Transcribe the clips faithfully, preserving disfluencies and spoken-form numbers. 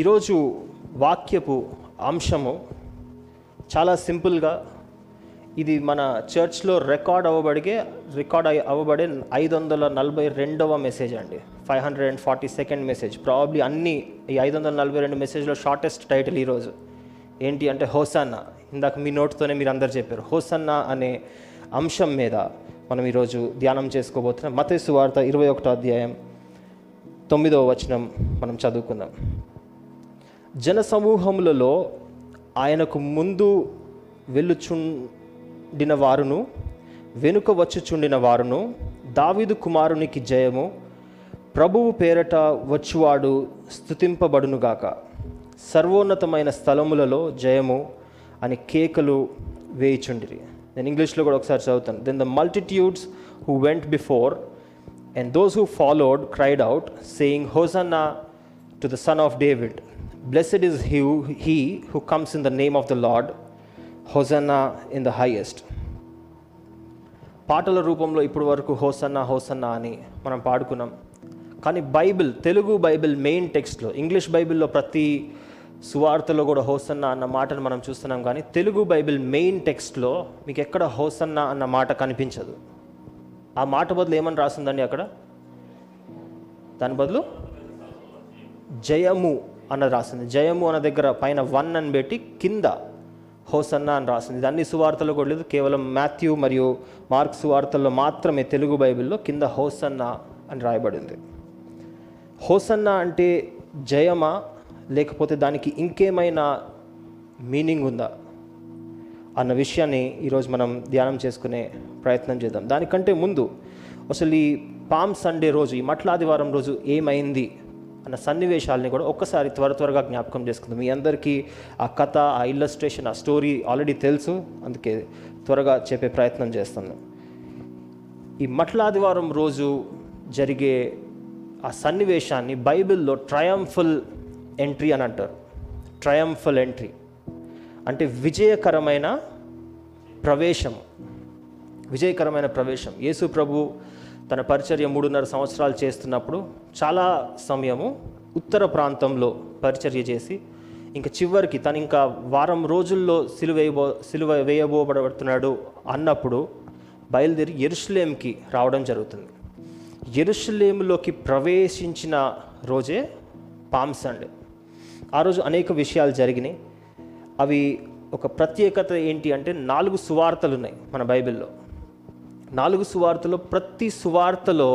ఈరోజు వాక్యపు అంశము చాలా సింపుల్గా, ఇది మన చర్చ్లో రికార్డ్ అవ్వబడిగే రికార్డ్ అయ్యి అవ్వబడే ఐదు వందల నలభై రెండవ మెసేజ్ అండి, five hundred and forty second message. Probably అన్ని ఈ ఐదు వందల నలభై రెండు మెసేజ్లో షార్టెస్ట్ టైటిల్ ఈరోజు ఏంటి అంటే హోసన్నా. ఇందాక మీ నోట్తోనే మీరు అందరు చెప్పారు. హోసన్నా అనే అంశం మీద మనం ఈరోజు ధ్యానం చేసుకోబోతున్నాం. మత్తయి సువార్త ఇరవై ఒకటో అధ్యాయం తొమ్మిదవ వచనం మనం చదువుకుందాం. జనసమూహములలో ఆయనకు ముందు వెళ్ళుచుండిన వారును వెనుక వచ్చుచుండిన వారును, దావీదు కుమారునికి జయము, ప్రభువు పేరట వచ్చువాడు స్తుతింపబడునుగాక, సర్వోన్నతమైన స్థలములలో జయము అని కేకలు వేయిచుండిరి. నేను ఇంగ్లీష్లో కూడా ఒకసారి చదువుతాను. Then the multitudes who went before and those who followed cried out saying, hosanna to the son of David, blessed is he he who comes in the name of the Lord, hosanna in the highest. పాటల రూపంలో ఇప్పుడు వరకు hosanna hosanna అని మనం పాడుకున్నాం. కానీ Bible, Telugu Bible main టెక్స్ట్లో, English బైబిల్లో ప్రతి సువార్తలో కూడా హోసన్నా అన్న మాటను మనం చూస్తున్నాం. కానీ తెలుగు బైబిల్ మెయిన్ టెక్స్ట్లో మీకు ఎక్కడ హోసన్నా అన్న మాట కనిపించదు. ఆ మాట బదులు ఏమని రాసిందండి అక్కడ? దాని బదులు జయము అన్నది రాసింది. జయము అన్న దగ్గర పైన వన్ అని పెట్టి కింద హోసన్నా అని రాసింది. ఇది అన్ని సువార్తల్లో కూడా లేదు. కేవలం మాథ్యూ మరియు మార్క్ సువార్తల్లో మాత్రమే తెలుగు బైబిల్లో కింద హోసన్నా అని రాయబడింది. హోసన్నా అంటే జయమా, లేకపోతే దానికి ఇంకేమైనా మీనింగ్ ఉందా అన్న విషయాన్ని ఈరోజు మనం ధ్యానం చేసుకునే ప్రయత్నం చేద్దాం. దానికంటే ముందు అసలు ఈ పామ్ సండే రోజు, ఈ మట్లాదివారం రోజు ఏమైంది అన్న సన్నివేశాలని కూడా ఒక్కసారి త్వర త్వరగా జ్ఞాపకం చేసుకుందాం. మీ అందరికీ ఆ కథ, ఆ ఇల్లస్ట్రేషన్, ఆ స్టోరీ ఆల్రెడీ తెలుసు, అందుకే త్వరగా చెప్పే ప్రయత్నం చేస్తాను. ఈ మట్లాదివారం రోజు జరిగే ఆ సన్నివేశాన్ని బైబిల్లో ట్రయంఫల్ ఎంట్రీ అని అంటారు. ట్రయంఫల్ ఎంట్రీ అంటే విజయకరమైన ప్రవేశం. విజయకరమైన ప్రవేశం. యేసు ప్రభు తన పరిచర్య మూడున్నర సంవత్సరాలు చేస్తున్నప్పుడు చాలా సమయము ఉత్తర ప్రాంతంలో పరిచర్య చేసి, ఇంకా చివరికి తను ఇంకా వారం రోజుల్లో సిలువేయబో సిలువ వేయబోబడబడుతున్నాడు అన్నప్పుడు బయలుదేరి యెరూషలేంకి రావడం జరుగుతుంది. యెరూషలేములోకి ప్రవేశించిన రోజే పామ్ సండే. ఆ రోజు అనేక విషయాలు జరిగినాయి. అవి ఒక ప్రత్యేకత ఏంటి అంటే నాలుగు సువార్తలు ఉన్నాయి మన బైబిల్లో. నాలుగు సువార్తలో ప్రతి సువార్తలో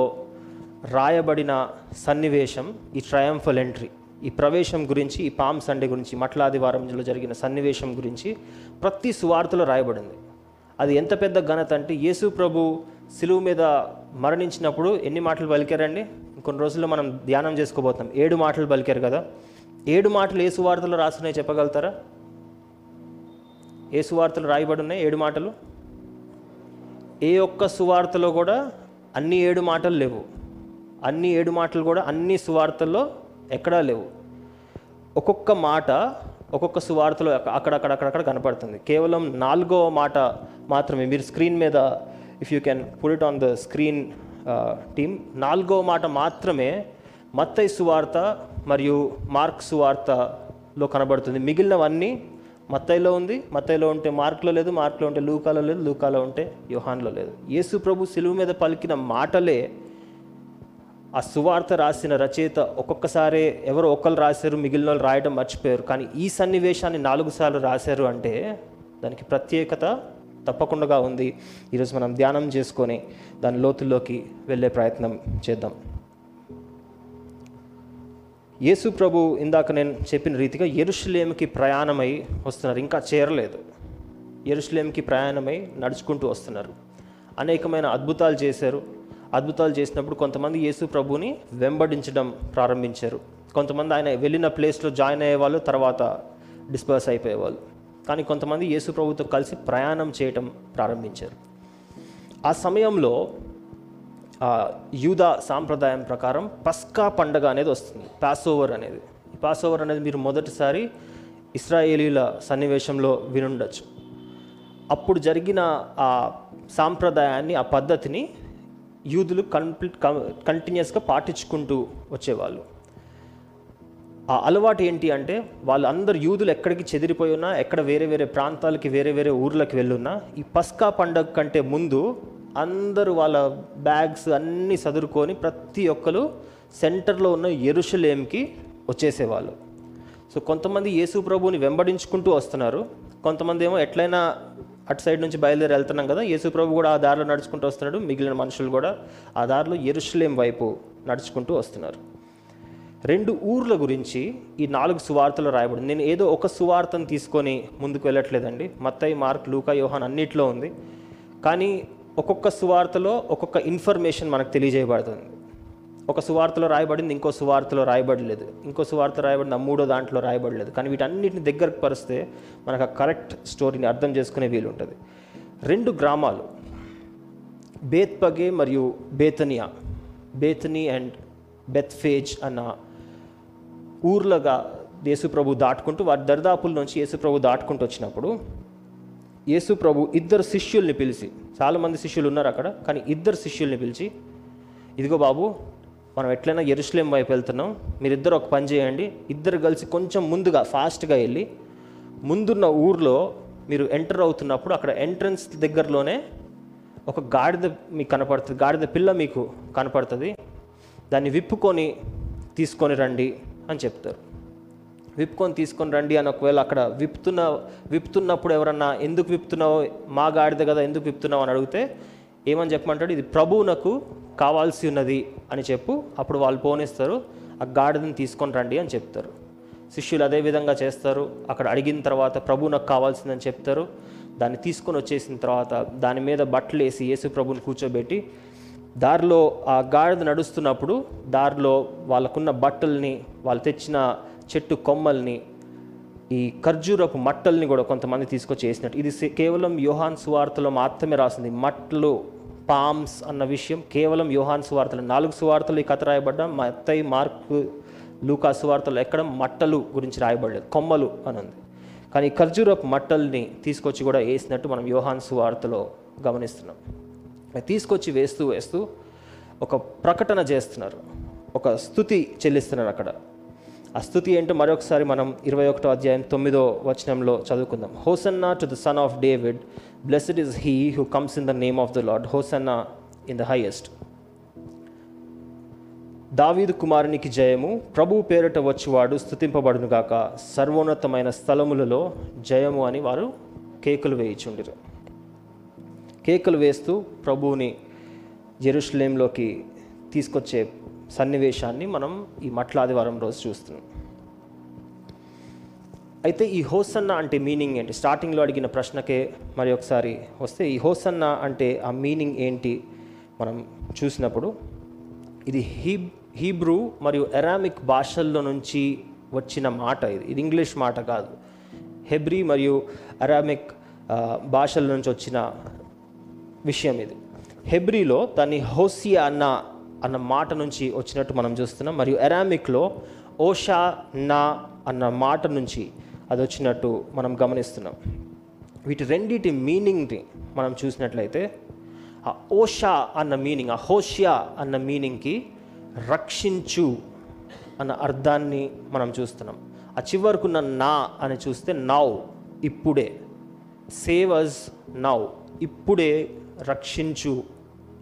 రాయబడిన సన్నివేశం ఈ ట్రయంఫల్ ఎంట్రీ, ఈ ప్రవేశం గురించి, ఈ పామ్ సండే గురించి, మట్లాదివారంలో జరిగిన సన్నివేశం గురించి ప్రతి సువార్తలో రాయబడింది. అది ఎంత పెద్ద ఘనత అంటే యేసు ప్రభు సిలువు మీద మరణించినప్పుడు ఎన్ని మాటలు పలికారండి? కొన్ని రోజుల్లో మనం ధ్యానం చేసుకోబోతున్నాం. ఏడు మాటలు పలికారు కదా. ఏడు మాటలు ఏ సువార్తలో రాసినాయి చెప్పగలుగుతారా? ఏ సువార్తలు రాయబడి ఉన్నాయి ఏడు మాటలు? ఏ ఒక్క సువార్తలో కూడా అన్ని ఏడు మాటలు లేవు. అన్ని ఏడు మాటలు కూడా అన్ని సువార్తల్లో ఎక్కడా లేవు. ఒక్కొక్క మాట ఒక్కొక్క సువార్తలో అక్కడక్కడక్కడక్కడ కనపడుతుంది. కేవలం నాలుగో మాట మాత్రమే. మీరు స్క్రీన్ మీద, if you can put it on the screen team, నాలుగో మాట మాత్రమే మత్తయి సువార్త మరియు మార్క్ సువార్తలో కనబడుతుంది. మిగిలినవన్నీ మత్తయిలో ఉంది. మత్తయిలో ఉంటే మార్క్లో లేదు, మార్క్లో ఉంటే లూకాలో లేదు, లూకాలో ఉంటే యోహాన్లో లేదు. యేసు ప్రభు సిలువు మీద పలికిన మాటలే ఆ సువార్త రాసిన రచయిత ఒక్కొక్కసారి ఎవరో ఒకరు రాశారు, మిగిలిన వాళ్ళు రాయడం మర్చిపోయారు. కానీ ఈ సన్నివేశాన్ని నాలుగు సార్లు రాశారు అంటే దానికి ప్రత్యేకత తప్పకుండా ఉంది. ఈరోజు మనం ధ్యానం చేసుకొని దాని లోతుల్లోకి వెళ్ళే ప్రయత్నం చేద్దాం. యేసు ప్రభు ఇందాక నేను చెప్పిన రీతిగా యెరూషలేముకి ప్రయాణమై వస్తున్నారు. ఇంకా చేరలేదు. యెరూషలేముకి ప్రయాణమై నడుచుకుంటూ వస్తున్నారు. అనేకమైన అద్భుతాలు చేశారు. అద్భుతాలు చేసినప్పుడు కొంతమంది యేసు ప్రభుని వెంబడించడం ప్రారంభించారు. కొంతమంది ఆయన వెళ్ళిన ప్లేస్లో జాయిన్ అయ్యేవాళ్ళు, తర్వాత డిస్పర్స్ అయిపోయేవాళ్ళు. కానీ కొంతమంది యేసు ప్రభుతో కలిసి ప్రయాణం చేయటం ప్రారంభించారు. ఆ సమయంలో యూదా సాంప్రదాయం ప్రకారం పస్కా పండగ అనేది వస్తుంది. పాసోవర్ అనేది పాసోవర్ అనేది మీరు మొదటిసారి ఇస్రాయేలీల సన్నివేశంలో వినుండొచ్చు. అప్పుడు జరిగిన ఆ సాంప్రదాయాన్ని, ఆ పద్ధతిని యూదులు కంప్లీట్ కంటిన్యూస్గా పాటించుకుంటూ వచ్చేవాళ్ళు. ఆ అలవాటు ఏంటి అంటే, వాళ్ళందరూ యూదులు ఎక్కడికి చెదిరిపోయినా, ఎక్కడ వేరే వేరే ప్రాంతాలకి వేరే వేరే ఊర్లకు వెళ్ళున్నా, ఈ పస్కా పండగ కంటే ముందు అందరూ వాళ్ళ బ్యాగ్స్ అన్నీ సదురుకొని ప్రతి ఒక్కరు సెంటర్లో ఉన్న యెరూషలేంకి వచ్చేసేవాళ్ళు. సో కొంతమంది యేసు ప్రభువుని వెంబడించుకుంటూ వస్తున్నారు, కొంతమంది ఏమో ఎట్లయినా అటు సైడ్ నుంచి బయలుదేరి వెళ్తున్నాం కదా, యేసు ప్రభు కూడా ఆ దారిలో నడుచుకుంటూ వస్తున్నాడు, మిగిలిన మనుషులు కూడా ఆ దారిలో యెరూషలేం వైపు నడుచుకుంటూ వస్తున్నారు. రెండు ఊర్ల గురించి ఈ నాలుగు సువార్తలు రాయబడింది. నేను ఏదో ఒక సువార్తను తీసుకొని ముందుకు వెళ్ళట్లేదండి, మత్తయి, మార్క్, లూకా, యోహాన్ అన్నిట్లో ఉంది, కానీ ఒక్కొక్క సువార్తలో ఒక్కొక్క ఇన్ఫర్మేషన్ మనకు తెలియజేయబడుతుంది. ఒక సువార్తలో రాయబడింది ఇంకో సువార్తలో రాయబడలేదు, ఇంకో సువార్త రాయబడింది ఆ మూడో దాంట్లో రాయబడలేదు, కానీ వీటన్నిటిని దగ్గరకు పరిస్తే మనకు ఆ కరెక్ట్ స్టోరీని అర్థం చేసుకునే వీలు ఉంటుంది. రెండు గ్రామాలు, బేత్పగే మరియు బేతనియా, బేతనీ అండ్ బెత్ఫేజ్ అన్న ఊర్లగా యేసుప్రభు దాటుకుంటూ, వారి దరిదాపుల నుంచి యేసుప్రభు దాటుకుంటూ వచ్చినప్పుడు యేసుప్రభు ఇద్దరు శిష్యుల్ని పిలిచి, చాలామంది శిష్యులు ఉన్నారు అక్కడ, కానీ ఇద్దరు శిష్యుల్ని పిలిచి, ఇదిగో బాబు, మనం ఎట్లయినా యెరూషలేం వైపు వెళ్తున్నాం, మీరిద్దరు ఒక పని చేయండి, ఇద్దరు కలిసి కొంచెం ముందుగా ఫాస్ట్గా వెళ్ళి ముందున్న ఊర్లో మీరు ఎంటర్ అవుతున్నప్పుడు అక్కడ ఎంట్రన్స్ దగ్గరలోనే ఒక గాడిద మీకు కనపడుతుంది, గాడిద పిల్ల మీకు కనపడుతుంది, దాన్ని విప్పుకొని తీసుకొని రండి అని చెప్తారు. విప్పుకొని తీసుకొని రండి అని ఒకవేళ అక్కడ విప్పుతున్న విప్పుతున్నప్పుడు ఎవరన్నా ఎందుకు విప్పుతున్నావో, మా గాడిద కదా ఎందుకు విప్పుతున్నావు అని అడిగితే ఏమని చెప్పమంటాడు, ఇది ప్రభువునకు కావాల్సి ఉన్నది అని చెప్పు, అప్పుడు వాళ్ళు పోనిస్తారు, ఆ గాడిదని తీసుకొని రండి అని చెప్తారు. శిష్యులు అదేవిధంగా చేస్తారు, అక్కడ అడిగిన తర్వాత ప్రభువు నాకు కావాల్సిందని చెప్తారు, దాన్ని తీసుకొని వచ్చేసిన తర్వాత దాని మీద బట్టలు వేసి యేసు ప్రభువుని కూర్చోబెట్టి, దారిలో ఆ గాడిద నడుస్తున్నప్పుడు దారిలో వాళ్ళకున్న బట్టల్ని, వాళ్ళు తెచ్చిన చెట్టు కొమ్మల్ని, ఈ ఖర్జూరపు మట్టల్ని కూడా కొంతమంది తీసుకొచ్చి వేసినట్టు. ఇది కేవలం యోహాన్ సువార్తలో మాత్రమే రాసింది, మట్టలు, పామ్స్ అన్న విషయం కేవలం యోహాన్ సువార్తలు. నాలుగు సువార్తలు ఈ కథ రాయబడ్డా, మత్తయి, మార్క్, లూకా సువార్తలు ఎక్కడ మట్టలు గురించి రాయబడలేదు, కొమ్మలు అని ఉంది, కానీ ఖర్జూరపు మట్టల్ని తీసుకొచ్చి కూడా వేసినట్టు మనం యోహాన్ సువార్తలో గమనిస్తున్నాం. తీసుకొచ్చి వేస్తూ వేస్తూ ఒక ప్రకటన చేస్తున్నారు, ఒక స్తుతి చెల్లిస్తున్నారు అక్కడ. ఆ స్తుతి ఏంటో మరొకసారి మనం ఇరవై ఒకటో అధ్యాయం తొమ్మిదో వచనంలో చదువుకుందాం. Hosanna to the son of David, blessed is he who comes in the name of the Lord, hosanna in the highest. దావీదు కుమారునికి జయము, ప్రభువు పేరిట వచ్చేవాడు స్తుతింపబడునుగాక, సర్వోన్నతమైన స్థలములలో జయము అని వారు కేకులు వేయిచుండిరు. కేకలు వేస్తూ ప్రభువుని యెరూషలేంలోకి తీసుకొచ్చే సన్నివేశాన్ని మనం ఈ మట్ల ఆదివారం రోజు చూస్తున్నాం. అయితే ఈ హోసన్నా అంటే మీనింగ్ ఏంటి? స్టార్టింగ్లో అడిగిన ప్రశ్నకే మరి ఒకసారి వస్తే, ఈ హోసన్నా అంటే ఆ మీనింగ్ ఏంటి మనం చూసినప్పుడు, ఇది హీ హీబ్రూ మరియు అరామిక్ భాషల్లో నుంచి వచ్చిన మాట. ఇది ఇది ఇంగ్లీష్ మాట కాదు, హెబ్రీ మరియు అరామిక్ భాషల నుంచి వచ్చిన విషయం ఇది. హెబ్రీలో దాన్ని హోసియా అన్న అన్న మాట నుంచి వచ్చినట్టు మనం చూస్తున్నాం, మరియు అరామిక్లో ఓషా నా అన్న మాట నుంచి అది వచ్చినట్టు మనం గమనిస్తున్నాం. వీటి రెండింటి మీనింగ్ని మనం చూసినట్లయితే, ఆ ఓషా అన్న మీనింగ్, ఆ హోషియా అన్న మీనింగ్కి రక్షించు అన్న అర్థాన్ని మనం చూస్తున్నాం. ఆ చివరకున్న నా అని చూస్తే నౌ, ఇప్పుడే, సేవ్ అస్ నౌ, ఇప్పుడే రక్షించు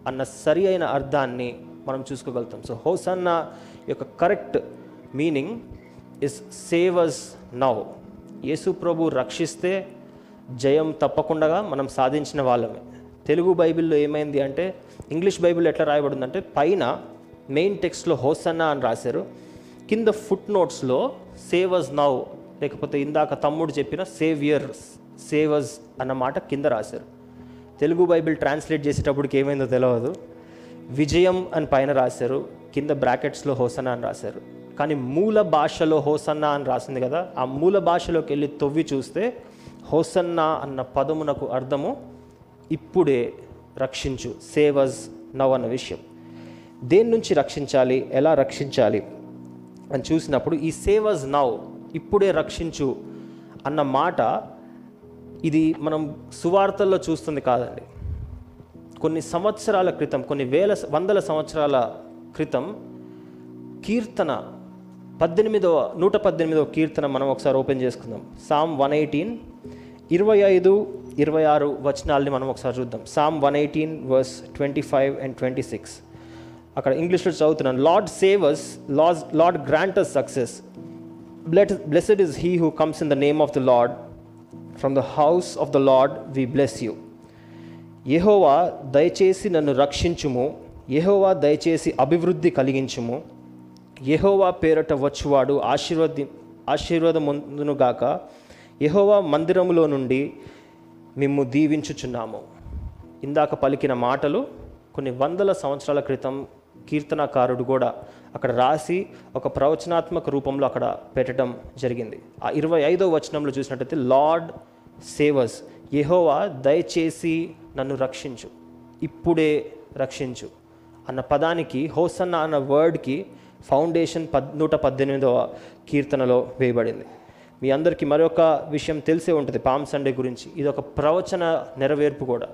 అన్న సరి అయిన అర్థాన్ని మనం చూసుకోగలుగుతాం. సో హోసన్న యొక్క correct meaning is save us now. యేసు ప్రభు రక్షిస్తే జయం తప్పకుండా మనం సాధించిన వాళ్ళమే. తెలుగు బైబిల్లో ఏమైంది అంటే, ఇంగ్లీష్ బైబిల్ ఎట్లా రాయబడిందంటే, పైన మెయిన్ టెక్స్ట్లో హోసన్న అని రాశారు, కింద ఫుట్ నోట్స్లో సేవ్ అస్ నౌ, లేకపోతే ఇందాక తమ్ముడు చెప్పిన సేవియర్, సేవ్ అస్ అన్నమాట కింద రాశారు. తెలుగు బైబిల్ ట్రాన్స్లేట్ చేసేటప్పటికి ఏమైందో తెలియదు, విజయం అని పైన రాశారు, కింద బ్రాకెట్స్లో హోసన్నా అని రాశారు. కానీ మూల భాషలో హోసన్నా అని రాసింది కదా, ఆ మూల భాషలోకి వెళ్ళి తొవ్వి చూస్తే హోసన్నా అన్న పదమునకు అర్థము ఇప్పుడే రక్షించు, సేవ్ అస్ నౌ అన్న విషయం. దేని నుంచి రక్షించాలి, ఎలా రక్షించాలి అని చూసినప్పుడు, ఈ సేవ్ అస్ నౌ, ఇప్పుడే రక్షించు అన్న మాట ఇది మనం సువార్తల్లో చూస్తుంది కాదండి. కొన్ని సంవత్సరాల క్రితం, కొన్ని వేల వందల సంవత్సరాల క్రితం కీర్తన పద్దెనిమిదవ నూట పద్దెనిమిదవ కీర్తన మనం ఒకసారి ఓపెన్ చేసుకుందాం. సామ్ వన్ ఎయిటీన్ ఇరవై ఐదు ఇరవై ఆరు వచనాలని మనం ఒకసారి చూద్దాం. Sam one eighteen verse twenty five and twenty six అక్కడ ఇంగ్లీష్లో చదువుతున్నాను. లార్డ్ సేవర్స్, Lord Lord grant us success, blessed is he who comes in the name of the Lord, from the house of the Lord we bless you. యెహోవా దయచేసి నన్ను రక్షించుము, యెహోవా దయచేసి అభివృద్ధి కలిగించుము, యెహోవా పేరట వచ్చువాడు ఆశీర్వది ఆశీర్వాదముందునుగాక, యెహోవా మందిరములో నుండి మిమ్ము దీవించుచున్నాము. ఇందాక పలికిన మాటలు కొన్ని వందల సంవత్సరాల క్రితం కీర్తనకారుడు కూడా అక్కడ రాసి ఒక ప్రవచనాత్మక రూపంలో అక్కడ పెట్టడం జరిగింది. ఆ ఇరవై ఐదో వచనంలో చూసినట్టయితే లార్డ్ సేవర్స్, యెహోవా దయచేసి నన్ను రక్షించు, ఇప్పుడే రక్షించు అన్న పదానికి, హోసన్న అన్న వర్డ్కి ఫౌండేషన్ పద్ నూట పద్దెనిమిదవ కీర్తనలో వేయబడింది. మీ అందరికీ మరొక విషయం తెలిసే ఉంటుంది పామ్ సండే గురించి. ఇది ఒక ప్రవచన నెరవేర్పు కూడా.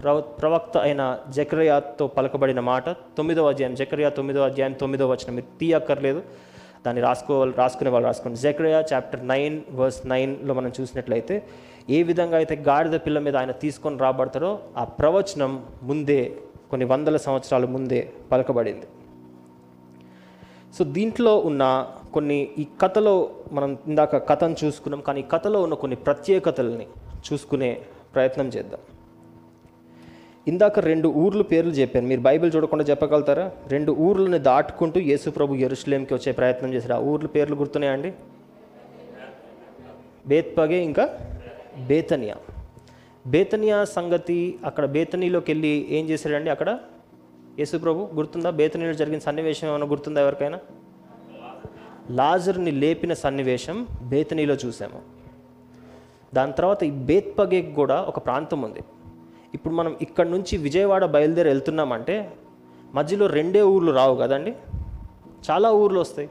ప్రవ ప్రవక్త అయిన జెకర్యాతో పలకబడిన మాట, తొమ్మిదవ అధ్యాయం జెకర్యా తొమ్మిదవ అధ్యాయం తొమ్మిదవ వచనం, మీరు తీయక్కర్లేదు, దాన్ని రాసుకోవాలి, రాసుకునే వాళ్ళు రాసుకోండి. జెకర్యా చాప్టర్ నైన్ వర్స్ నైన్లో మనం చూసినట్లయితే ఏ విధంగా అయితే గాడిద పిల్ల మీద ఆయన తీసుకొని రాబడతారో ఆ ప్రవచనం ముందే కొన్ని వందల సంవత్సరాల ముందే పలకబడింది. సో దీంట్లో ఉన్న కొన్ని, ఈ కథలో మనం ఇందాక కథను చూసుకున్నాం, కానీ ఈ కథలో ఉన్న కొన్ని ప్రత్యేకతల్ని చూసుకునే ప్రయత్నం చేద్దాం. ఇందాక రెండు ఊర్లు పేర్లు చెప్పాను, మీరు బైబిల్ చూడకుండా చెప్పగలుగుతారా? రెండు ఊర్లని దాటుకుంటూ యేసు ప్రభు యెరూషలేంకి వచ్చే ప్రయత్నం చేశారు. ఆ ఊర్ల పేర్లు గుర్తున్నాయండి? బేత్పగే, ఇంకా బేతనియా. బేతనియా సంగతి, అక్కడ బేతనీలోకి వెళ్ళి ఏం చేశాడండి అక్కడ యేసు ప్రభు? గుర్తుందా? బేతనీలో జరిగిన సన్నివేశం ఏమైనా గుర్తుందా ఎవరికైనా? లాజర్ని లేపిన సన్నివేశం బేతనీలో చూసాము. దాని తర్వాత ఈ బేత్పగే కూడా ఒక ప్రాంతం ఉంది. ఇప్పుడు మనం ఇక్కడ నుంచి విజయవాడ బయలుదేరి వెళ్తున్నామంటే మధ్యలో రెండే ఊర్లు రావు కదండి, చాలా ఊర్లు వస్తాయి.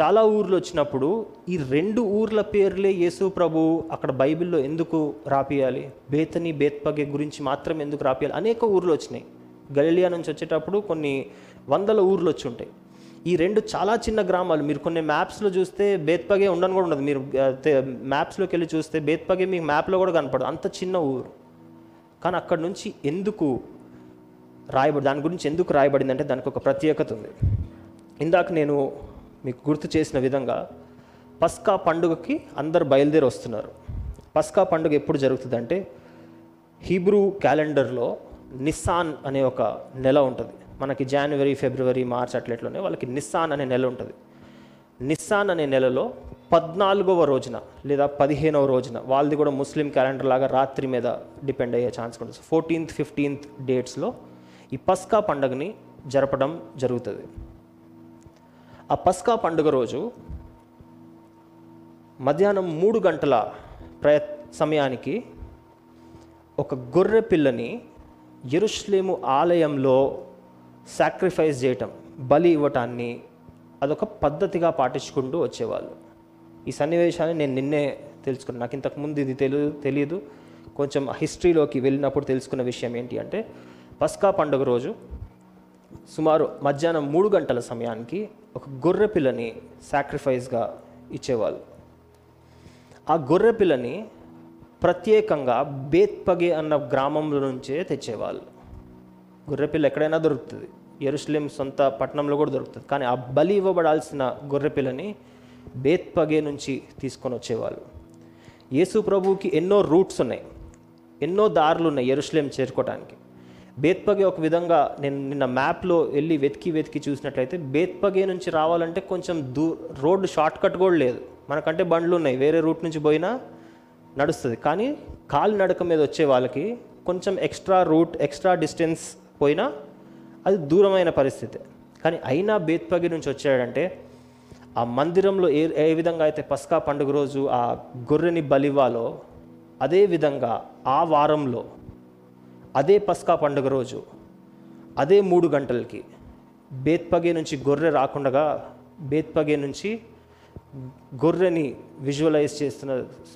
చాలా ఊర్లు వచ్చినప్పుడు ఈ రెండు ఊర్ల పేర్లే యేసు ప్రభు అక్కడ బైబిల్లో ఎందుకు రాపియాలి? బేతనీ బేత్పగే గురించి మాత్రం ఎందుకు రాపియాలి? అనేక ఊర్లు వచ్చినాయి. గలిలియా నుంచి వచ్చేటప్పుడు కొన్ని వందల ఊర్లు వచ్చి ఉంటాయి. ఈ రెండు చాలా చిన్న గ్రామాలు. మీరు కొన్ని మ్యాప్స్లో చూస్తే బేత్పగే ఉండని కూడా ఉండదు. మీరు మ్యాప్స్లోకి వెళ్ళి చూస్తే బేత్పగే మీకు మ్యాప్లో కూడా కనపడదు, అంత చిన్న ఊరు. కానీ అక్కడ నుంచి ఎందుకు రాయబడి, దాని గురించి ఎందుకు రాయబడింది అంటే దానికి ఒక ప్రత్యేకత ఉంది. ఇందాక నేను మీకు గుర్తు చేసిన విధంగా పస్కా పండుగకి అందరు బయలుదేరి వస్తున్నారు. పస్కా పండుగ ఎప్పుడు జరుగుతుందంటే హీబ్రూ క్యాలెండర్లో నిస్సాన్ అనే ఒక నెల ఉంటుంది. మనకి జనవరి, ఫిబ్రవరి, మార్చ్ అట్లట్లోనే వాళ్ళకి నిస్సాన్ అనే నెల ఉంటుంది. నిస్సాన్ అనే నెలలో పద్నాలుగవ రోజున లేదా పదిహేనవ రోజున, వాళ్ళది కూడా ముస్లిం క్యాలెండర్ లాగా రాత్రి మీద డిపెండ్ అయ్యే ఛాన్స్ ఉంటుంది. ఫోర్టీన్త్ ఫిఫ్టీన్త్ డేట్స్లో ఈ పస్కా పండుగని జరపడం జరుగుతుంది. ఆ పస్కా పండుగ రోజు మధ్యాహ్నం మూడు గంటల ప్రయ సమయానికి ఒక గొర్రె పిల్లని యెరూషలేము ఆలయంలో సాక్రిఫైస్ చేయటం, బలి ఇవ్వటాన్ని అదొక పద్ధతిగా పాటించుకుంటూ వచ్చేవాళ్ళు. ఈ సన్నివేశాన్ని నేను నిన్నే తెలుసుకున్నాను. నాకు ఇంతకుముందు ఇది తెలు తెలియదు. కొంచెం హిస్టరీలోకి వెళ్ళినప్పుడు తెలుసుకున్న విషయం ఏంటి అంటే పస్కా పండుగ రోజు సుమారు మధ్యాహ్నం మూడు గంటల సమయానికి ఒక గొర్రె పిల్లని సాక్రిఫైస్గా ఇచ్చేవాళ్ళు. ఆ గొర్రె పిల్లని ప్రత్యేకంగా బేత్పగే అన్న గ్రామంలో నుంచే తెచ్చేవాళ్ళు. గొర్రెపిల్ల ఎక్కడైనా దొరుకుతుంది, యెరూషలేం సొంత పట్టణంలో కూడా దొరుకుతుంది, కానీ ఆ బలి ఇవ్వబడాల్సిన గొర్రెపిల్లని బేత్పగే నుంచి తీసుకొని వచ్చేవాళ్ళు. యేసు ప్రభువుకి ఎన్నో రూట్స్ ఉన్నాయి, ఎన్నో దారులు ఉన్నాయి యెరూషలేం చేరుకోవడానికి. బేత్పగే ఒక విధంగా, నేను నిన్న మ్యాప్లో వెళ్ళి వెతికి వెతికి చూసినట్లయితే బేత్పగే నుంచి రావాలంటే కొంచెం దూ రోడ్డు షార్ట్ కట్ కూడా లేదు. మనకంటే బండ్లు ఉన్నాయి, వేరే రూట్ నుంచి పోయినా నడుస్తుంది. కానీ కాలినడక మీద వచ్చే వాళ్ళకి కొంచెం ఎక్స్ట్రా రూట్, ఎక్స్ట్రా డిస్టెన్స్ పోయినా అది దూరమైన పరిస్థితి. కానీ అయినా బేత్పగే నుంచి వచ్చాడంటే ఆ మందిరంలో ఏ ఏ విధంగా అయితే పస్కా పండుగ రోజు ఆ గొర్రెని బలివ్వాలో అదే విధంగా ఆ వారంలో అదే పస్కా పండుగ రోజు అదే మూడు గంటలకి బేత్పగే నుంచి గొర్రె రాకుండా బేత్పగే నుంచి గొర్రెని విజువలైజ్ చేస్తున్న,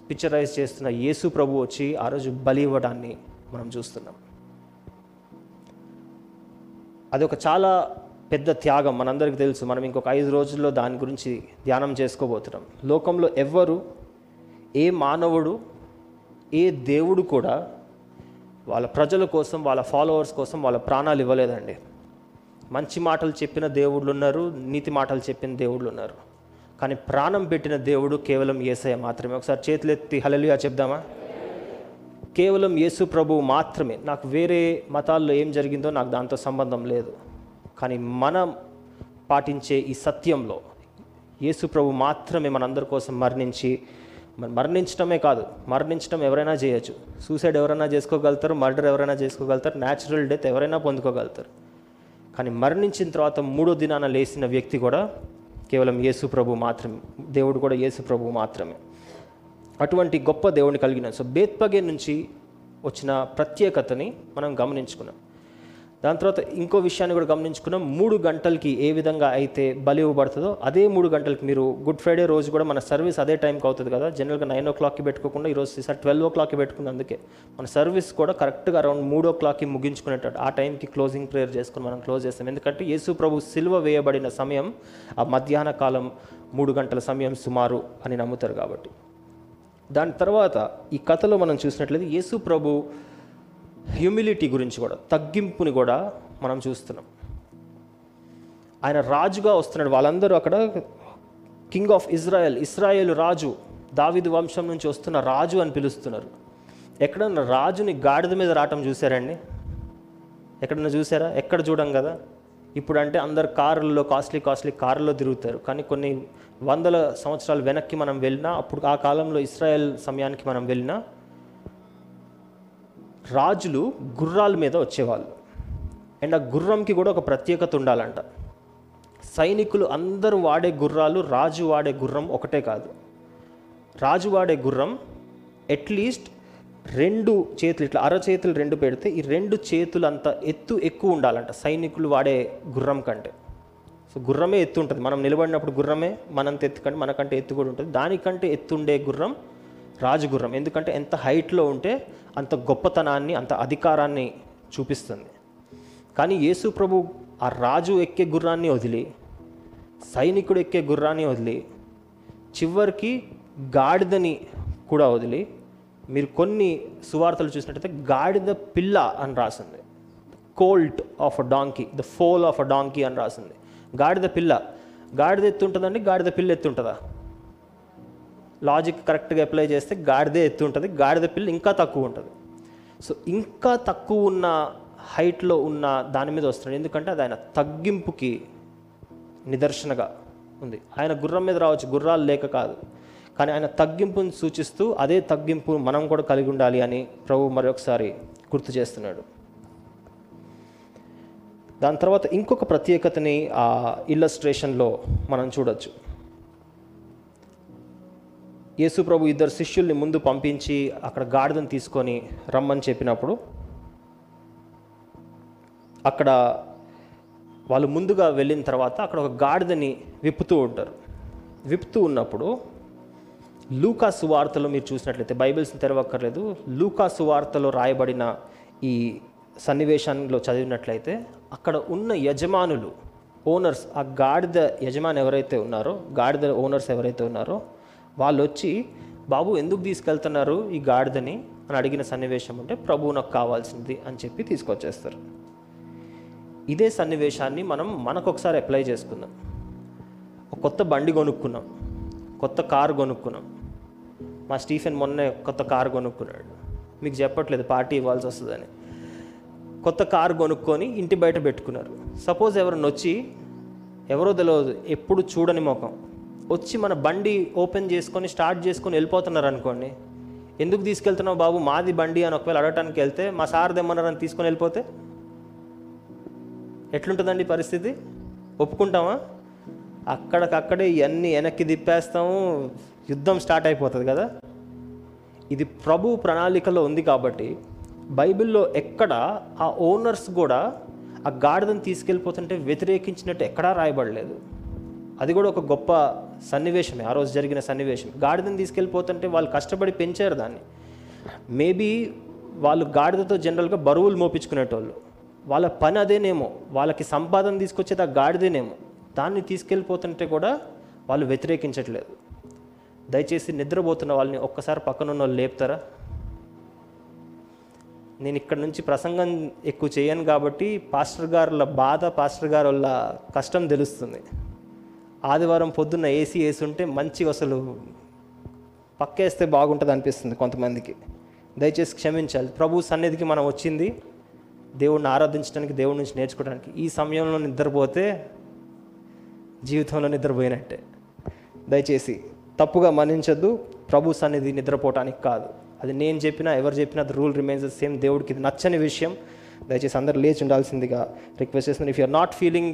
పిక్చరైజ్ చేస్తున్న యేసు ప్రభు వచ్చి ఆ రోజు బలి ఇవ్వడాన్ని మనం చూస్తున్నాం. అదొక చాలా పెద్ద త్యాగం మనందరికీ తెలుసు. మనం ఇంకొక ఐదు రోజుల్లో దాని గురించి ధ్యానం చేసుకోబోతున్నాం. లోకంలో ఎవ్వరు, ఏ మానవుడు, ఏ దేవుడు కూడా వాళ్ళ ప్రజల కోసం, వాళ్ళ ఫాలోవర్స్ కోసం వాళ్ళ ప్రాణాలు ఇవ్వలేదండి. మంచి మాటలు చెప్పిన దేవుళ్ళు ఉన్నారు, నీతి మాటలు చెప్పిన దేవుళ్ళు ఉన్నారు, కానీ ప్రాణం పెట్టిన దేవుడు కేవలం యేసయ్య మాత్రమే. ఒకసారి చేతులెత్తి హల్లెలూయా చెప్దామా? కేవలం యేసు ప్రభువు మాత్రమే. నాకు వేరే మతాల్లో ఏం జరిగిందో నాకు దాంతో సంబంధం లేదు, కానీ మనం పాటించే ఈ సత్యంలో యేసు ప్రభు మాత్రమే మనందరి కోసం మరణించి, మరణించడమే కాదు, మరణించడం ఎవరైనా చేయొచ్చు, సూసైడ్ ఎవరైనా చేసుకోగలుగుతారు, మర్డర్ ఎవరైనా చేసుకోగలుగుతారు, న్యాచురల్ డెత్ ఎవరైనా పొందుకోగలుగుతారు, కానీ మరణించిన తర్వాత మూడో దినాన లేచిన వ్యక్తి కూడా కేవలం యేసు ప్రభు మాత్రమే, దేవుడు కూడా యేసు ప్రభు మాత్రమే. అటువంటి గొప్ప దేవుడిని కలిగిన సో బేత్పగే నుంచి వచ్చిన ప్రత్యేకతని మనం గమనించుకున్నాం. దాని తర్వాత ఇంకో విషయాన్ని కూడా గమనించుకున్నాం. మూడు గంటలకి ఏ విధంగా అయితే బలి ఇవ్వబడుతుందో అదే మూడు గంటలకి, మీరు గుడ్ ఫ్రైడే రోజు కూడా మన సర్వీస్ అదే టైంకి అవుతుంది కదా, జనరల్గా నైన్ ఓ క్లాక్కి పెట్టుకోకుండా ఈరోజు సార్ ట్వెల్వ్ ఓ క్లాక్కి పెట్టుకున్న, అందుకే మన సర్వీస్ కూడా కరెక్ట్గా అరౌండ్ మూడో క్లాక్కి ముగించుకునేటట్టు ఆ టైంకి క్లోజింగ్ ప్రేయర్ చేసుకుని మనం క్లోజ్ చేస్తాం. ఎందుకంటే యేసు ప్రభు సిలువ వేయబడిన సమయం ఆ మధ్యాహ్న కాలం మూడు గంటల సమయం సుమారు అని నమ్ముతారు కాబట్టి. దాని తర్వాత ఈ కథలో మనం చూసినట్లయితే యేసు ప్రభు హ్యూమిలిటీ గురించి కూడా, తగ్గింపుని కూడా మనం చూస్తున్నాం. ఆయన రాజుగా వస్తున్నాడు. వాళ్ళందరూ అక్కడ కింగ్ ఆఫ్ ఇజ్రాయెల్, ఇస్రాయేల్ రాజు, దావీదు వంశం నుంచి వస్తున్న రాజు అని పిలుస్తున్నారు. ఎక్కడన్నా రాజుని గాడిద మీద రావటం చూసారండి? ఎక్కడన్నా చూసారా? ఎక్కడ చూడం కదా. ఇప్పుడు అంటే అందరు కారుల్లో, కాస్ట్లీ కాస్ట్లీ కారుల్లో తిరుగుతారు, కానీ కొన్ని వందల సంవత్సరాలు వెనక్కి మనం వెళ్ళినా, అప్పుడు ఆ కాలంలో ఇస్రాయేల్ సమయానికి మనం వెళ్ళినా, రాజులు గుర్రాల మీద వచ్చేవాళ్ళు. అండ్ ఆ గుర్రంకి కూడా ఒక ప్రత్యేకత ఉండాలంట. సైనికులు అందరూ వాడే గుర్రాలు, రాజు వాడే గుర్రం ఒకటే కాదు. రాజు వాడే గుర్రం అట్లీస్ట్ రెండు చేతులు, ఇట్లా అరచేతులు రెండు పెడితే ఈ రెండు చేతులు అంత ఎత్తు ఎక్కువ ఉండాలంట సైనికులు వాడే గుర్రం కంటే. సో గుర్రమే ఎత్తు ఉంటుంది, మనం నిలబడినప్పుడు గుర్రమే మనంత ఎత్తు కంటే, మనకంటే ఎత్తు కూడా ఉంటుంది. దానికంటే ఎత్తు ఉండే గుర్రం రాజగుర్రం. ఎందుకంటే ఎంత హైట్లో ఉంటే అంత గొప్పతనాన్ని, అంత అధికారాన్ని చూపిస్తుంది. కానీ యేసు ప్రభు ఆ రాజు ఎక్కే గుర్రాన్ని వదిలి, సైనికుడు ఎక్కే గుర్రాన్ని వదిలి, చివరికి గాడిదని కూడా వదిలి, మీరు కొన్ని సువార్తలు చూసినట్టయితే గాడిద పిల్ల అని రాసింది, colt of a donkey, the foal of a donkey అని రాసింది. గాడిద పిల్ల, గాడిద ఎత్తు ఉంటుందండి, గాడిద పిల్ల ఎత్తు ఉంటుందా? లాజిక్ కరెక్ట్గా అప్లై చేస్తే గాడిదే ఎత్తు ఉంటుంది, గాడిద పిల్ల ఇంకా తక్కువ ఉంటుంది. సో ఇంకా తక్కువ ఉన్న హైట్లో ఉన్న దాని మీద వస్తున్నాడు, ఎందుకంటే అది ఆయన తగ్గింపుకి నిదర్శనగా ఉంది. ఆయన గుర్రం మీద రావచ్చు, గుర్రాలు లేక కాదు, కానీ ఆయన తగ్గింపుని సూచిస్తూ అదే తగ్గింపు మనం కూడా కలిగి ఉండాలి అని ప్రభు మరొకసారి గుర్తు చేస్తున్నాడు. దాని తర్వాత ఇంకొక ప్రత్యేకతని ఆ ఇల్లస్ట్రేషన్లో మనం చూడవచ్చు. యేసు ప్రభు ఇద్దరు శిష్యుల్ని ముందు పంపించి అక్కడ గాడిదని తీసుకొని రమ్మని చెప్పినప్పుడు అక్కడ వాళ్ళు ముందుగా వెళ్ళిన తర్వాత అక్కడ ఒక గాడిదని విప్పుతూ ఉంటారు. విప్పుతూ ఉన్నప్పుడు లూకా సువార్తలో మీరు చూసినట్లయితే, బైబిల్స్ని తెరవక్కర్లేదు, లూకా సువార్తలో రాయబడిన ఈ సన్నివేశంలో చదివినట్లయితే అక్కడ ఉన్న యజమానులు, ఓనర్స్, ఆ గాడిద యజమాని ఎవరైతే ఉన్నారో, గాడిద ఓనర్స్ ఎవరైతే ఉన్నారో వాళ్ళు వచ్చి, బాబు ఎందుకు తీసుకెళ్తున్నారు ఈ గాడిదని అని అడిగిన సన్నివేశం ఉంటే, ప్రభువు నాకు కావాల్సింది అని చెప్పి తీసుకొచ్చేస్తారు. ఇదే సన్నివేశాన్ని మనం మనకొకసారి అప్లై చేసుకుందాం. కొత్త బండి కొనుక్కున్నాం, కొత్త కారు కొనుక్కున్నాం. మా స్టీఫెన్ మొన్నే కొత్త కారు కొనుక్కున్నాడు, మీకు చెప్పట్లేదు పార్టీ ఇవ్వాల్సి వస్తుందని. కొత్త కారు కొనుక్కొని ఇంటి బయట పెట్టుకున్నారు. సపోజ్ ఎవరిని వచ్చి, ఎవరో తెలియదు, ఎప్పుడు చూడని ముఖం వచ్చి మన బండి ఓపెన్ చేసుకొని స్టార్ట్ చేసుకొని వెళ్ళిపోతున్నారు అనుకోండి. ఎందుకు తీసుకెళ్తున్నావు బాబు, మాది బండి అని ఒకవేళ అడగటానికి వెళ్తే, మా సార్ దెమ్మన్నారని తీసుకొని వెళ్ళిపోతే ఎట్లుంటుందండి పరిస్థితి? ఒప్పుకుంటామా? అక్కడికక్కడే ఇవన్నీ వెనక్కి తిప్పేస్తాము, యుద్ధం స్టార్ట్ అయిపోతుంది కదా. ఇది ప్రభు ప్రణాళికలో ఉంది కాబట్టి బైబిల్లో ఎక్కడ ఆ ఓనర్స్ కూడా ఆ గాడిదని తీసుకెళ్ళిపోతుంటే వ్యతిరేకించినట్టు ఎక్కడా రాయబడలేదు. అది కూడా ఒక గొప్ప సన్నివేశమే, ఆ రోజు జరిగిన సన్నివేశం. గాడిదని తీసుకెళ్ళిపోతుంటే వాళ్ళు కష్టపడి పెంచారు దాన్ని. మేబీ వాళ్ళు గాడిదతో జనరల్గా బరువులు మోపించుకునేటోళ్ళు, వాళ్ళ పని అదేనేమో, వాళ్ళకి సంపాదన తీసుకొచ్చేది ఆ గాడిదేనేమో, దాన్ని తీసుకెళ్ళిపోతుంటే కూడా వాళ్ళు వ్యతిరేకించట్లేదు. దయచేసి నిద్రపోతున్న వాళ్ళని ఒక్కసారి పక్కనున్న వాళ్ళు లేపుతారా? నేను ఇక్కడ నుంచి ప్రసంగం ఎక్కువ చేయను కాబట్టి పాస్టర్ గారుల బాధ, పాస్టర్ గారు వాళ్ళ కష్టం తెలుస్తుంది. ఆదివారం పొద్దున్న ఏసీ వేసి ఉంటే మంచిగా అసలు పక్కేస్తే బాగుంటుంది అనిపిస్తుంది కొంతమందికి. దయచేసి క్షమించాలి. ప్రభు సన్నిధికి మనం వచ్చింది దేవుడిని ఆరాధించడానికి, దేవుడి నుంచి నేర్చుకోవడానికి. ఈ సమయంలో నిద్రపోతే జీవితంలో నిద్రపోయినట్టే. దయచేసి తప్పుగా మన్నించద్దు. ప్రభు సన్నిధి నిద్రపోవటానికి కాదు. అది నేను చెప్పినా ఎవరు చెప్పినా the rule remains the same. దేవుడికి ఇది నచ్చని విషయం. దయచేసి అందరూ లేచి ఉండాల్సిందిగా రిక్వెస్ట్ చేస్తున్నాను. If you are not feeling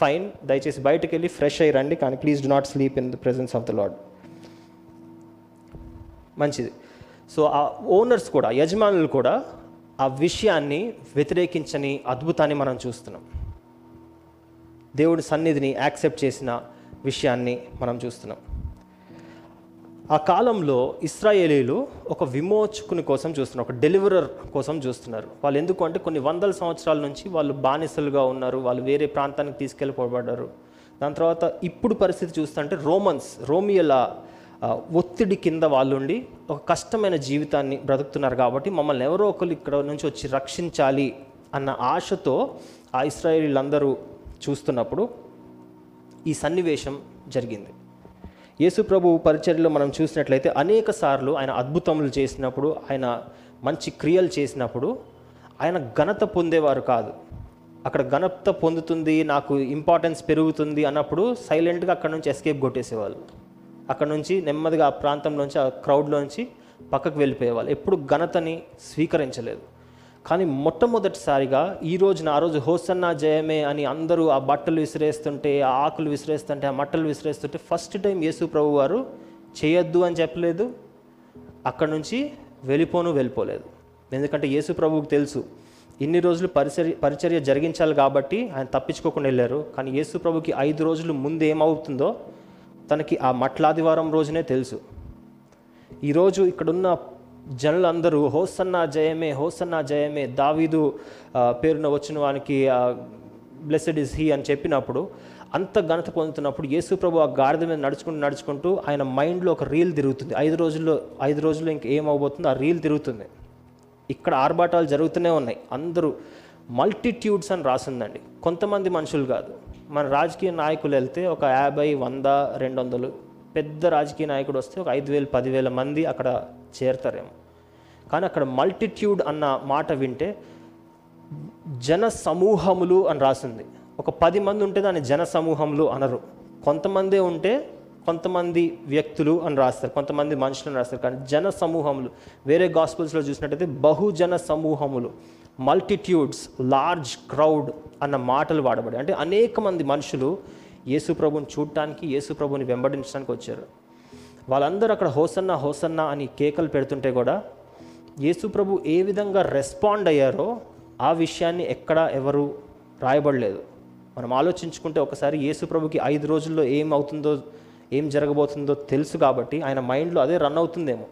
fine, దయచేసి బయటకు వెళ్ళి ఫ్రెష్ అయ్యి రండి. కానీ please do not sleep in the presence of the lord. మంచిది. సో ఆ ఓనర్స్ కూడా, యజమానులు కూడా ఆ విషయాన్ని వ్యతిరేకించని అద్భుతాన్ని మనం చూస్తున్నాం. దేవుడి సన్నిధిని యాక్సెప్ట్ చేసిన విషయాన్ని మనం చూస్తున్నాం. ఆ కాలంలో ఇశ్రాయేలీలు ఒక విమోచకుని కోసం చూస్తున్నారు, ఒక డెలివరర్ కోసం చూస్తున్నారు. వాళ్ళు ఎందుకు అంటే కొన్ని వందల సంవత్సరాల నుంచి వాళ్ళు బానిసలుగా ఉన్నారు, వాళ్ళు వేరే ప్రాంతానికి తీసుకెళ్ళిపోబడ్డారు. దాని తర్వాత ఇప్పుడు పరిస్థితి చూస్తుంటే రోమన్స్, రోమియల ఒత్తిడి కింద వాళ్ళుండి ఒక కష్టమైన జీవితాన్ని బ్రతుకుతున్నారు. కాబట్టి మమ్మల్ని ఎవరో ఒకరు ఇక్కడ నుంచి వచ్చి రక్షించాలి అన్న ఆశతో ఆ ఇశ్రాయేలీలందరూ చూస్తున్నప్పుడు ఈ సన్నివేశం జరిగింది. యేసు ప్రభు పరిచర్యలో మనం చూసినట్లయితే అనేక సార్లు ఆయన అద్భుతములు చేసినప్పుడు, ఆయన మంచి క్రియలు చేసినప్పుడు ఆయన ఘనత పొందేవారు కాదు. అక్కడ ఘనత పొందుతుంది, నాకు ఇంపార్టెన్స్ పెరుగుతుంది అన్నప్పుడు సైలెంట్గా అక్కడ నుంచి ఎస్కేప్ కొట్టేసేవాళ్ళు. అక్కడ నుంచి నెమ్మదిగా ఆ ప్రాంతంలోంచి, ఆ క్రౌడ్లోంచి పక్కకు వెళ్ళిపోయేవాళ్ళు. ఎప్పుడు ఘనతని స్వీకరించలేదు. కానీ మొట్టమొదటిసారిగా ఈరోజున, ఆ రోజు హోసన్నా జయమే అని అందరూ ఆ బట్టలు విసిరేస్తుంటే, ఆ ఆకులు విసిరేస్తుంటే, ఆ మట్టలు విసిరేస్తుంటే ఫస్ట్ టైం యేసు ప్రభు వారు చేయొద్దు అని చెప్పలేదు, అక్కడ నుంచి వెళ్ళిపోను వెళ్ళిపోలేదు. ఎందుకంటే యేసు ప్రభువుకి తెలుసు ఇన్ని రోజులు పరిచర్య పరిచర్య జరిగించాలి కాబట్టి ఆయన తప్పించుకోకుండా వెళ్ళారు. కానీ యేసు ప్రభుకి ఐదు రోజులు ముందు ఏమవుతుందో తనకి ఆ మట్లాదివారం రోజునే తెలుసు. ఈరోజు ఇక్కడున్న జనులందరూ హోసన్నా జయమే, హోసన్నా జయమే, దావీదు పేరున వచ్చిన వానికి బ్లెస్డ్ ఇస్ హీ అని చెప్పినప్పుడు, అంత ఘనత పొందుతున్నప్పుడు యేసు ప్రభు ఆ గాడిద మీద నడుచుకుంటూ నడుచుకుంటూ ఆయన మైండ్లో ఒక రీల్ తిరుగుతుంది. ఐదు రోజుల్లో ఐదు రోజుల్లో ఇంక ఏమవబోతుందో ఆ రీల్ తిరుగుతుంది. ఇక్కడ ఆర్భాటాలు జరుగుతూనే ఉన్నాయి. అందరూ మల్టిట్యూడ్స్ అని రాసిందండి. కొంతమంది మనుషులు కాదు, మన రాజకీయ నాయకులు వెళ్తే ఒక యాభై, వంద, రెండు వందలు, పెద్ద రాజకీయ నాయకుడు వస్తే ఒక ఐదు వేలు, పదివేల మంది అక్కడ చేరతారేమో. కానీ అక్కడ మల్టిట్యూడ్ అన్న మాట వింటే జన సమూహములు అని రాసింది. ఒక పది మంది ఉంటే దాన్ని జన సమూహములు అనరు. కొంతమందే ఉంటే కొంతమంది వ్యక్తులు అని రాస్తారు, కొంతమంది మనుషులను రాస్తారు. కానీ జన సమూహములు, వేరే గాస్పుల్స్లో చూసినట్టయితే బహుజన సమూహములు, మల్టిట్యూడ్స్, లార్జ్ క్రౌడ్ అన్న మాటలు వాడబడి, అంటే అనేక మంది మనుషులు యేసు ప్రభుని చూడటానికి, యేసు ప్రభుని వెంబడించడానికి వచ్చారు. వాళ్ళందరూ అక్కడ హోసన్నా హోసన్నా అని కేకలు పెడుతుంటే కూడా యేసు ప్రభు ఏ విధంగా రెస్పాండ్ అయ్యారో ఆ విషయాన్ని ఎక్కడా ఎవరు రాయబడలేదు. మనం ఆలోచించుకుంటే ఒకసారి యేసు ప్రభుకి ఐదు రోజుల్లో ఏం అవుతుందో, ఏం జరగబోతుందో తెలుసు కాబట్టి ఆయన మైండ్లో అదే రన్ అవుతుందేమో.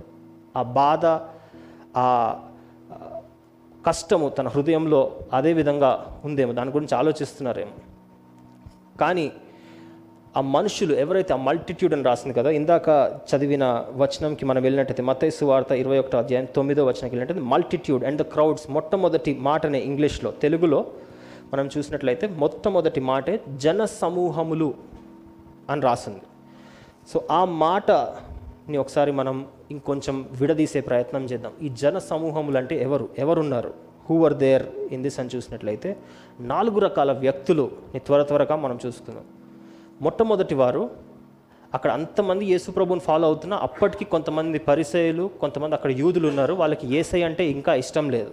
ఆ బాధ, ఆ కష్టము తన హృదయంలో అదే విధంగా ఉందేమో, దాని గురించి ఆలోచిస్తున్నారేమో. కానీ ఆ మనుషులు ఎవరైతే, ఆ మల్టిట్యూడ్ అని రాసింది కదా, ఇందాక చదివిన వచనంకి మనం వెళ్ళినట్టయితే మత్తయి సువార్త ఇరవై ఒకటో అధ్యాయం తొమ్మిదో వచనంకి వెళ్ళినట్టయితే మల్టిట్యూడ్ అండ్ ద క్రౌడ్స్, మొట్టమొదటి మాటనే ఇంగ్లీష్లో. తెలుగులో మనం చూసినట్లయితే మొట్టమొదటి మాటే జన సమూహములు అని రాసింది. సో ఆ మాటని ఒకసారి మనం ఇంకొంచెం విడదీసే ప్రయత్నం చేద్దాం. ఈ జన సమూహములు అంటే ఎవరు, ఎవరున్నారు, who are there in this అని చూసినట్లయితే నాలుగు రకాల వ్యక్తులుని త్వర త్వరగా మనం చూసుకుందాం. మొట్టమొదటి వారు, అక్కడ అంతమంది యేసు ప్రభువుని ఫాలో అవుతున్నా అప్పటికి కొంతమంది పరిసయ్యులు, కొంతమంది అక్కడ యూదులు ఉన్నారు. వాళ్ళకి యేసై అంటే ఇంకా ఇష్టం లేదు.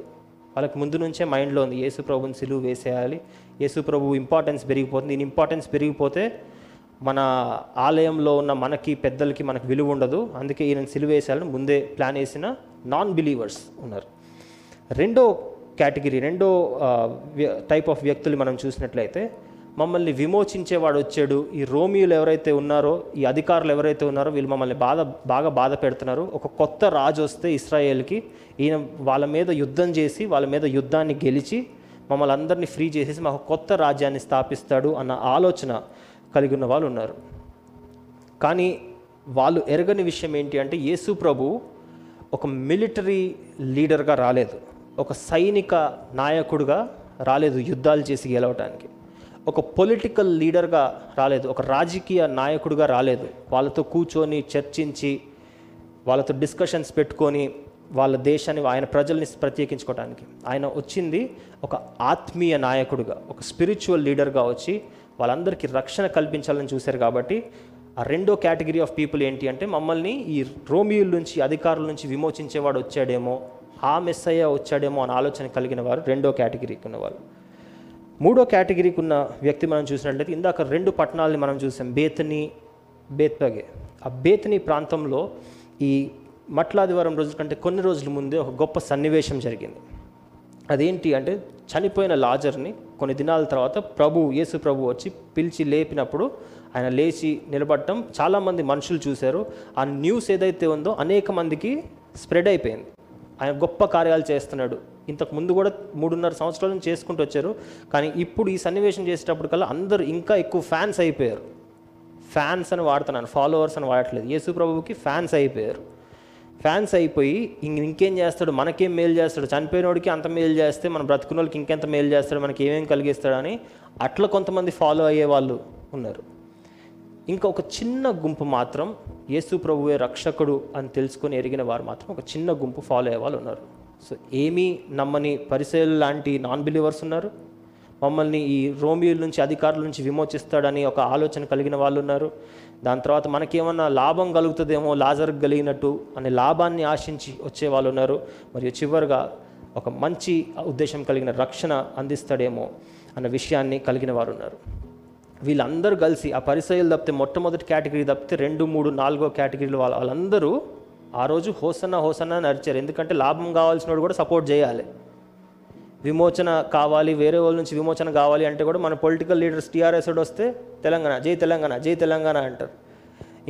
వాళ్ళకి ముందు నుంచే మైండ్లో ఉంది యేసు ప్రభువుని సిలువ వేసేయాలి, యేసు ప్రభువు ఇంపార్టెన్స్ పెరిగిపోతుంది, దీని ఇంపార్టెన్స్ పెరిగిపోతే మన ఆలయంలో ఉన్న మనకి, పెద్దలకి మనకు విలువ ఉండదు, అందుకే ఈయన సిలువ వేసేయాలని ముందే ప్లాన్ వేసిన నాన్ బిలీవర్స్ ఉన్నారు. రెండో కేటగిరీ, రెండో టైప్ ఆఫ్ వ్యక్తులు మనం చూసినట్లయితే మమ్మల్ని విమోచించేవాడు వచ్చాడు, ఈ రోమియోలు ఎవరైతే ఉన్నారో, ఈ అధికారులు ఎవరైతే ఉన్నారో వీళ్ళు మమ్మల్ని బాధ బాగా బాధ పెడుతున్నారు, ఒక కొత్త రాజు వస్తే ఇస్రాయేల్కి ఈయన వాళ్ళ మీద యుద్ధం చేసి వాళ్ళ మీద యుద్ధాన్ని గెలిచి మమ్మల్ని అందరినీ ఫ్రీ చేసేసి మాకు కొత్త రాజ్యాన్ని స్థాపిస్తాడు అన్న ఆలోచన కలిగి ఉన్న వాళ్ళు ఉన్నారు. కానీ వాళ్ళు ఎరగని విషయం ఏంటి అంటే, యేసు ప్రభువు ఒక మిలిటరీ లీడర్గా రాలేదు, ఒక సైనిక నాయకుడుగా రాలేదు యుద్ధాలు చేసి గెలవటానికి, ఒక పొలిటికల్ లీడర్గా రాలేదు, ఒక రాజకీయ నాయకుడిగా రాలేదు, వాళ్ళతో కూర్చొని చర్చించి వాళ్ళతో డిస్కషన్స్ పెట్టుకొని వాళ్ళ దేశాన్ని ఆయన ప్రజల్ని ప్రత్యేకించుకోవడానికి. ఆయన వచ్చింది ఒక ఆత్మీయ నాయకుడుగా, ఒక స్పిరిచువల్ లీడర్గా వచ్చి వాళ్ళందరికీ రక్షణ కల్పించాలని చూశారు. కాబట్టి ఆ రెండో కేటగిరీ ఆఫ్ పీపుల్ ఏంటి అంటే, మమ్మల్ని ఈ రోమియోల నుంచి, అధికారుల నుంచి విమోచించేవాడు వచ్చాడేమో, ఆ మెస్సయ్య వచ్చాడేమో అనే ఆలోచన కలిగిన వారు రెండో కేటగిరీకి ఉన్నవారు. మూడో కేటగిరీకి ఉన్న వ్యక్తి మనం చూసినట్లయితే, ఇందాక రెండు పట్టణాలని మనం చూసాం, బేతనీ, బెత్ఫగే. ఆ బేతనీ ప్రాంతంలో ఈ మట్లాదివారం రోజుల కంటే కొన్ని రోజుల ముందే ఒక గొప్ప సన్నివేశం జరిగింది. అదేంటి అంటే, చనిపోయిన లాజర్ని కొన్ని దినాల తర్వాత ప్రభు యేసు ప్రభు వచ్చి పిలిచి లేపినప్పుడు ఆయన లేచి నిలబడటం చాలామంది మనుషులు చూశారు. ఆ న్యూస్ ఏదైతే ఉందో అనేక మందికి స్ప్రెడ్ అయిపోయింది. ఆయన గొప్ప కార్యాలు చేస్తున్నాడు, ఇంతకు ముందు కూడా మూడున్నర సంవత్సరాలను చేసుకుంటూ వచ్చారు, కానీ ఇప్పుడు ఈ సన్నివేశం చేసేటప్పటికల్లా అందరూ ఇంకా ఎక్కువ ఫ్యాన్స్ అయిపోయారు. ఫ్యాన్స్ అని వాడుతున్నాను, ఫాలోవర్స్ అని వాడట్లేదు, యేసు ప్రభువుకి ఫ్యాన్స్ అయిపోయారు. ఫ్యాన్స్ అయిపోయి ఇంకేం చేస్తాడు, మనకేం మేలు చేస్తాడు, చనిపోయినోడికి అంత మేలు చేస్తే మనం బ్రతుకున్న వాళ్ళకి ఇంకెంత మేలు చేస్తాడు, మనకి ఏమేమి కలిగిస్తాడని అట్లా కొంతమంది ఫాలో అయ్యే వాళ్ళు ఉన్నారు. ఇంకా ఒక చిన్న గుంపు మాత్రం యేసు ప్రభువే రక్షకుడు అని తెలుసుకొని ఎరిగిన వారు మాత్రం ఒక చిన్న గుంపు ఫాలో అయ్యే వాళ్ళు ఉన్నారు. సో ఏమీ నమ్మని పరిసయలు లాంటి నాన్ బిలీవర్స్ ఉన్నారు, మమ్మల్ని ఈ రోమియోల నుంచి, అధికారుల నుంచి విమోచిస్తాడని ఒక ఆలోచన కలిగిన వాళ్ళు ఉన్నారు, దాని తర్వాత మనకేమన్నా లాభం కలుగుతుందేమో లాజర్ కలిగినట్టు అనే లాభాన్ని ఆశించి వచ్చే వాళ్ళు ఉన్నారు, మరియు చివరిగా ఒక మంచి ఉద్దేశం కలిగిన రక్షణ అందిస్తాడేమో అన్న విషయాన్ని కలిగిన వారు ఉన్నారు. వీళ్ళందరూ కలిసి ఆ పరిసయలు తప్పితే, మొట్టమొదటి కేటగిరీ తప్పితే రెండు, మూడు, నాలుగో కేటగిరీలు వాళ్ళ వాళ్ళందరూ ఆ రోజు హోసన్న హోసన్న అని అరిచారు. ఎందుకంటే లాభం కావాల్సిన వాడు కూడా సపోర్ట్ చేయాలి, విమోచన కావాలి, వేరే వాళ్ళ నుంచి విమోచన కావాలి అంటే కూడా మన పొలిటికల్ లీడర్స్ టీఆర్ఎస్ వాడు వస్తే తెలంగాణ జై తెలంగాణ జై తెలంగాణ అంటారు,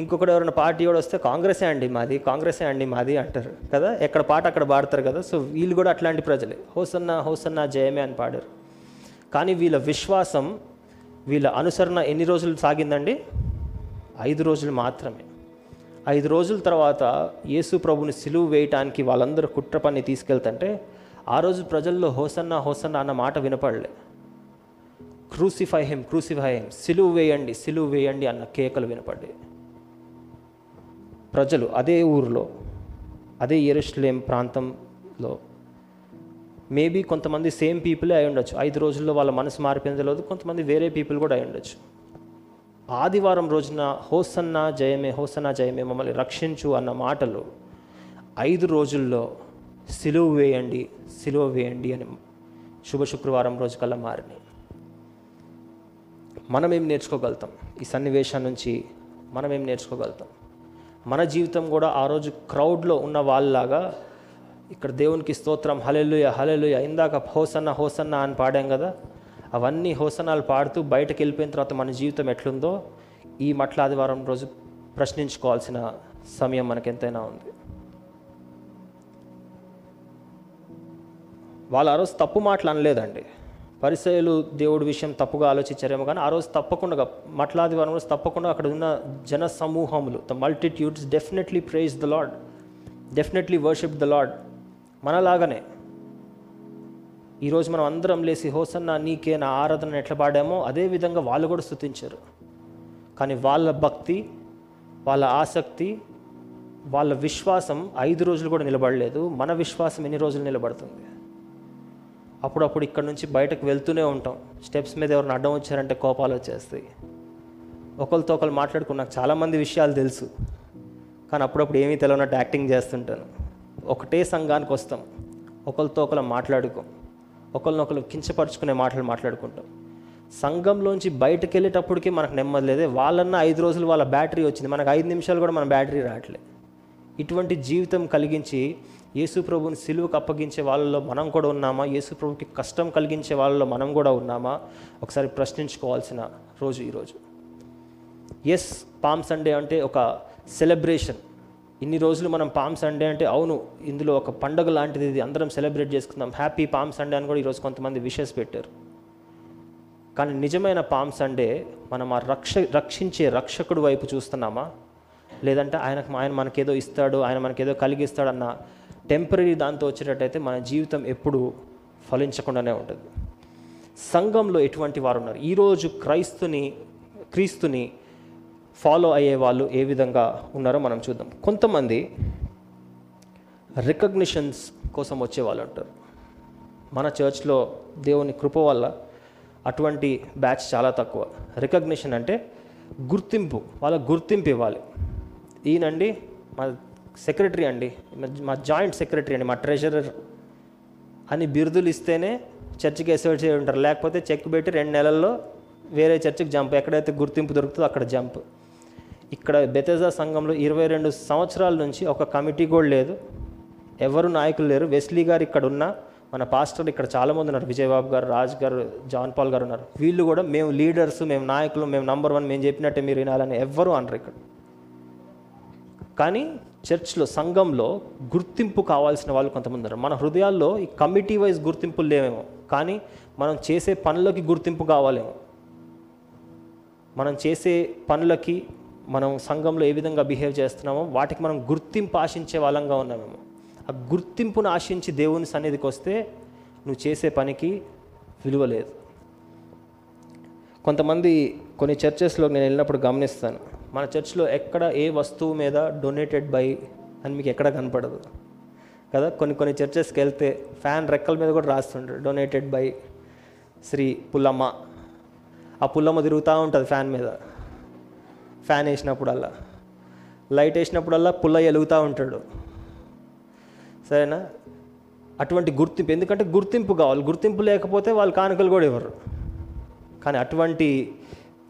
ఇంకొకటి ఎవరైనా పార్టీ వాడు వస్తే కాంగ్రెసే అండి మాది, కాంగ్రెసే అండి మాది అంటారు కదా, ఎక్కడ పాట అక్కడ పాడతారు కదా. సో వీళ్ళు కూడా అట్లాంటి ప్రజలే, హోసన్న హోసన్న జయమే అని పాడారు. కానీ వీళ్ళ విశ్వాసం, వీళ్ళ అనుసరణ ఎన్ని రోజులు సాగిందండి? ఐదు రోజులు మాత్రమే. ఐదు రోజుల తర్వాత యేసు ప్రభుని సిలువ వేయటానికి వాళ్ళందరూ కుట్ర పని తీసుకెళ్తుంటే ఆ రోజు ప్రజల్లో హోసన్నా హోసన్నా అన్న మాట వినపడలే. క్రూసిఫై హిమ్, క్రూసిఫై హిమ్, సిలువ వేయండి, సిలువ వేయండి అన్న కేకలు వినపడ్డాయి. ప్రజలు అదే ఊరిలో, అదే యెరూషలేం ప్రాంతంలో మేబీ కొంతమంది సేమ్ పీపులే అయి ఉండొచ్చు, ఐదు రోజుల్లో వాళ్ళ మనసు మారిపోయిన తెలియదు, కొంతమంది వేరే పీపుల్ కూడా అయి ఉండొచ్చు. ఆదివారం రోజున హోసన్నా జయమే, హోసన్నా జయమే, మమ్మల్ని రక్షించు అన్న మాటలు ఐదు రోజుల్లో సిలువ వేయండి, సిలువ వేయండి అని శుభ శుక్రవారం రోజు కల్లా మారినాయి. మనమేం నేర్చుకోగలుగుతాం ఈ సన్నివేశం నుంచి? మనమేం నేర్చుకోగలుగుతాం? మన జీవితం కూడా ఆ రోజు క్రౌడ్లో ఉన్న వాళ్ళలాగా ఇక్కడ దేవునికి స్తోత్రం, హల్లెలూయా హల్లెలూయా, ఇందాక హోసన్న హోసన్న అని పాడాం కదా, అవన్నీ హోసన్నాలు పాడుతూ బయటకు వెళ్ళిపోయిన తర్వాత మన జీవితం ఎట్లుందో ఈ మట్లాదివారం రోజు ప్రశ్నించుకోవాల్సిన సమయం మనకెంతైనా ఉంది. వాళ్ళు ఆ రోజు తప్పు మాటలు అనలేదండి, పరిసయ్యులు దేవుడి విషయం తప్పుగా ఆలోచించారేమో, కానీ ఆ రోజు తప్పకుండా మట్లాదివారం రోజు తప్పకుండా అక్కడ ఉన్న జన సమూహములు, the multitudes definitely praise the lord, definitely worship the lord. మనలాగానే ఈరోజు మనం అందరం లేసి హోసన్న నీకే నా ఆరాధన ఎట్లా పాడామో అదేవిధంగా వాళ్ళు కూడా స్తుతించారు. కానీ వాళ్ళ భక్తి, వాళ్ళ ఆసక్తి, వాళ్ళ విశ్వాసం ఐదు రోజులు కూడా నిలబడలేదు. మన విశ్వాసం ఎన్ని రోజులు నిలబడుతుంది? అప్పుడప్పుడు ఇక్కడ నుంచి బయటకు వెళ్తూనే ఉంటాం, స్టెప్స్ మీద ఎవరిని అడ్డం వచ్చారంటే కోపాలు వచ్చేస్తాయి, ఒకరితో ఒకరు మాట్లాడుకున్నా చాలామంది విషయాలు తెలుసు, కానీ అప్పుడప్పుడు ఏమీ తెలియనట్టు యాక్టింగ్ చేస్తుంటాను. ఒకటే సంఘానికి వస్తాం, ఒకరితో ఒకరు మాట్లాడుకోం, ఒకరినొకరు కించపరుచుకునే మాటలు మాట్లాడుకుంటాం. సంఘంలోంచి బయటకు వెళ్ళేటప్పటికీ మనకు నెమ్మది లేదే, వాళ్ళన్నా ఐదు రోజులు వాళ్ళ బ్యాటరీ వచ్చింది, మనకు ఐదు నిమిషాలు కూడా మన బ్యాటరీ రావట్లేదు. ఇటువంటి జీవితం కలిగించి యేసు ప్రభువుని సిలువుకు అప్పగించే వాళ్ళలో మనం కూడా ఉన్నామా? యేసు ప్రభువుకి కష్టం కలిగించే వాళ్ళలో మనం కూడా ఉన్నామా? ఒకసారి ప్రశ్నించుకోవాల్సిన రోజు ఈరోజు. ఎస్, పామ్ సండే అంటే ఒక సెలబ్రేషన్. ఇన్ని రోజులు మనం పామ్ సండే అంటే అవును, ఇందులో ఒక పండుగ లాంటిది, ఇది అందరం సెలబ్రేట్ చేసుకుందాం, హ్యాపీ పామ్ సండే అని కూడా ఈరోజు కొంతమంది విషెస్ పెట్టారు. కానీ నిజమైన పామ్ సండే మనం ఆ రక్ష రక్షించే రక్షకుడు వైపు చూస్తున్నామా? లేదంటే ఆయనకు ఆయన మనకేదో ఇస్తాడు, ఆయన మనకేదో కలిగిస్తాడన్న టెంపరీ దాంతో వచ్చేటట్టయితే మన జీవితం ఎప్పుడూ ఫలించకుండానే ఉంటుంది. సంఘంలో ఎటువంటి వారు ఉన్నారు? ఈరోజు క్రైస్తుని క్రీస్తుని ఫాలో అయ్యే వాళ్ళు ఏ విధంగా ఉన్నారో మనం చూద్దాం. కొంతమంది రికగ్నిషన్స్ కోసం వచ్చేవాళ్ళు ఉంటారు. మన చర్చ్లో దేవుని కృప వల్ల అటువంటి బ్యాచ్ చాలా తక్కువ. రికగ్నిషన్ అంటే గుర్తింపు, వాళ్ళ గుర్తింపు ఇవ్వాలి. ఈయనండి మా సెక్రటరీ అండి, మా జాయింట్ సెక్రటరీ అండి, మా ట్రెజరర్ అని బిరుదులు ఇస్తేనే చర్చికి అసోసియేట్ చేయ ఉంటారు. లేకపోతే చెక్ పెట్టి రెండు నెలల్లో వేరే చర్చికి జంప్. ఎక్కడైతే గుర్తింపు దొరుకుతుందో అక్కడ జంప్. ఇక్కడ బెతెస్దా సంఘంలో ఇరవై రెండు సంవత్సరాల నుంచి ఒక కమిటీ కూడా లేదు, ఎవరు నాయకులు లేరు. వెస్లీ గారు ఇక్కడ ఉన్నా, మన పాస్టర్ ఇక్కడ చాలామంది ఉన్నారు, విజయబాబు గారు, రాజ్ గారు, జాన్ పాల్ గారు ఉన్నారు. వీళ్ళు కూడా మేము లీడర్స్, మేము నాయకులు, మేము నంబర్ వన్, మేము చెప్పినట్టే మీరు వినాలని ఎవ్వరూ అనరు ఇక్కడ. కానీ చర్చ్లో సంఘంలో గుర్తింపు కావాల్సిన వాళ్ళు కొంతమంది ఉన్నారు. మన హృదయాల్లో ఈ కమిటీ వైజ్ గుర్తింపులు లేవేమో, కానీ మనం చేసే పనులకి గుర్తింపు కావాలేమో. మనం చేసే పనులకి, మనం సంఘంలో ఏ విధంగా బిహేవ్ చేస్తున్నామో వాటికి మనం గుర్తింపు ఆశించే వాళ్ళంగా ఉన్నామేమో. ఆ గుర్తింపును ఆశించి దేవుని సన్నిధికి వస్తే నువ్వు చేసే పనికి విలువ లేదు. కొంతమంది కొన్ని చర్చెస్లో నేను వెళ్ళినప్పుడు గమనిస్తాను, మన చర్చ్లో ఎక్కడ ఏ వస్తువు మీద డొనేటెడ్ బై అని మీకు ఎక్కడ కనపడదు కదా. కొన్ని కొన్ని చర్చెస్కి వెళ్తే ఫ్యాన్ రెక్కల మీద కూడా రాస్తుంటారు డొనేటెడ్ బై శ్రీ పుల్లమ్మ. ఆ పుల్లమ్మ తిరుగుతూ ఉంటుంది ఫ్యాన్ మీద. ఫ్యాన్ వేసినప్పుడల్లా, లైట్ వేసినప్పుడల్లా పుల్ల ఎలుగుతూ ఉంటాడు. సరేనా? అటువంటి గుర్తింపు, ఎందుకంటే గుర్తింపు కావాలి. గుర్తింపు లేకపోతే వాళ్ళు కానుకలు కూడా ఇవ్వరు. కానీ అటువంటి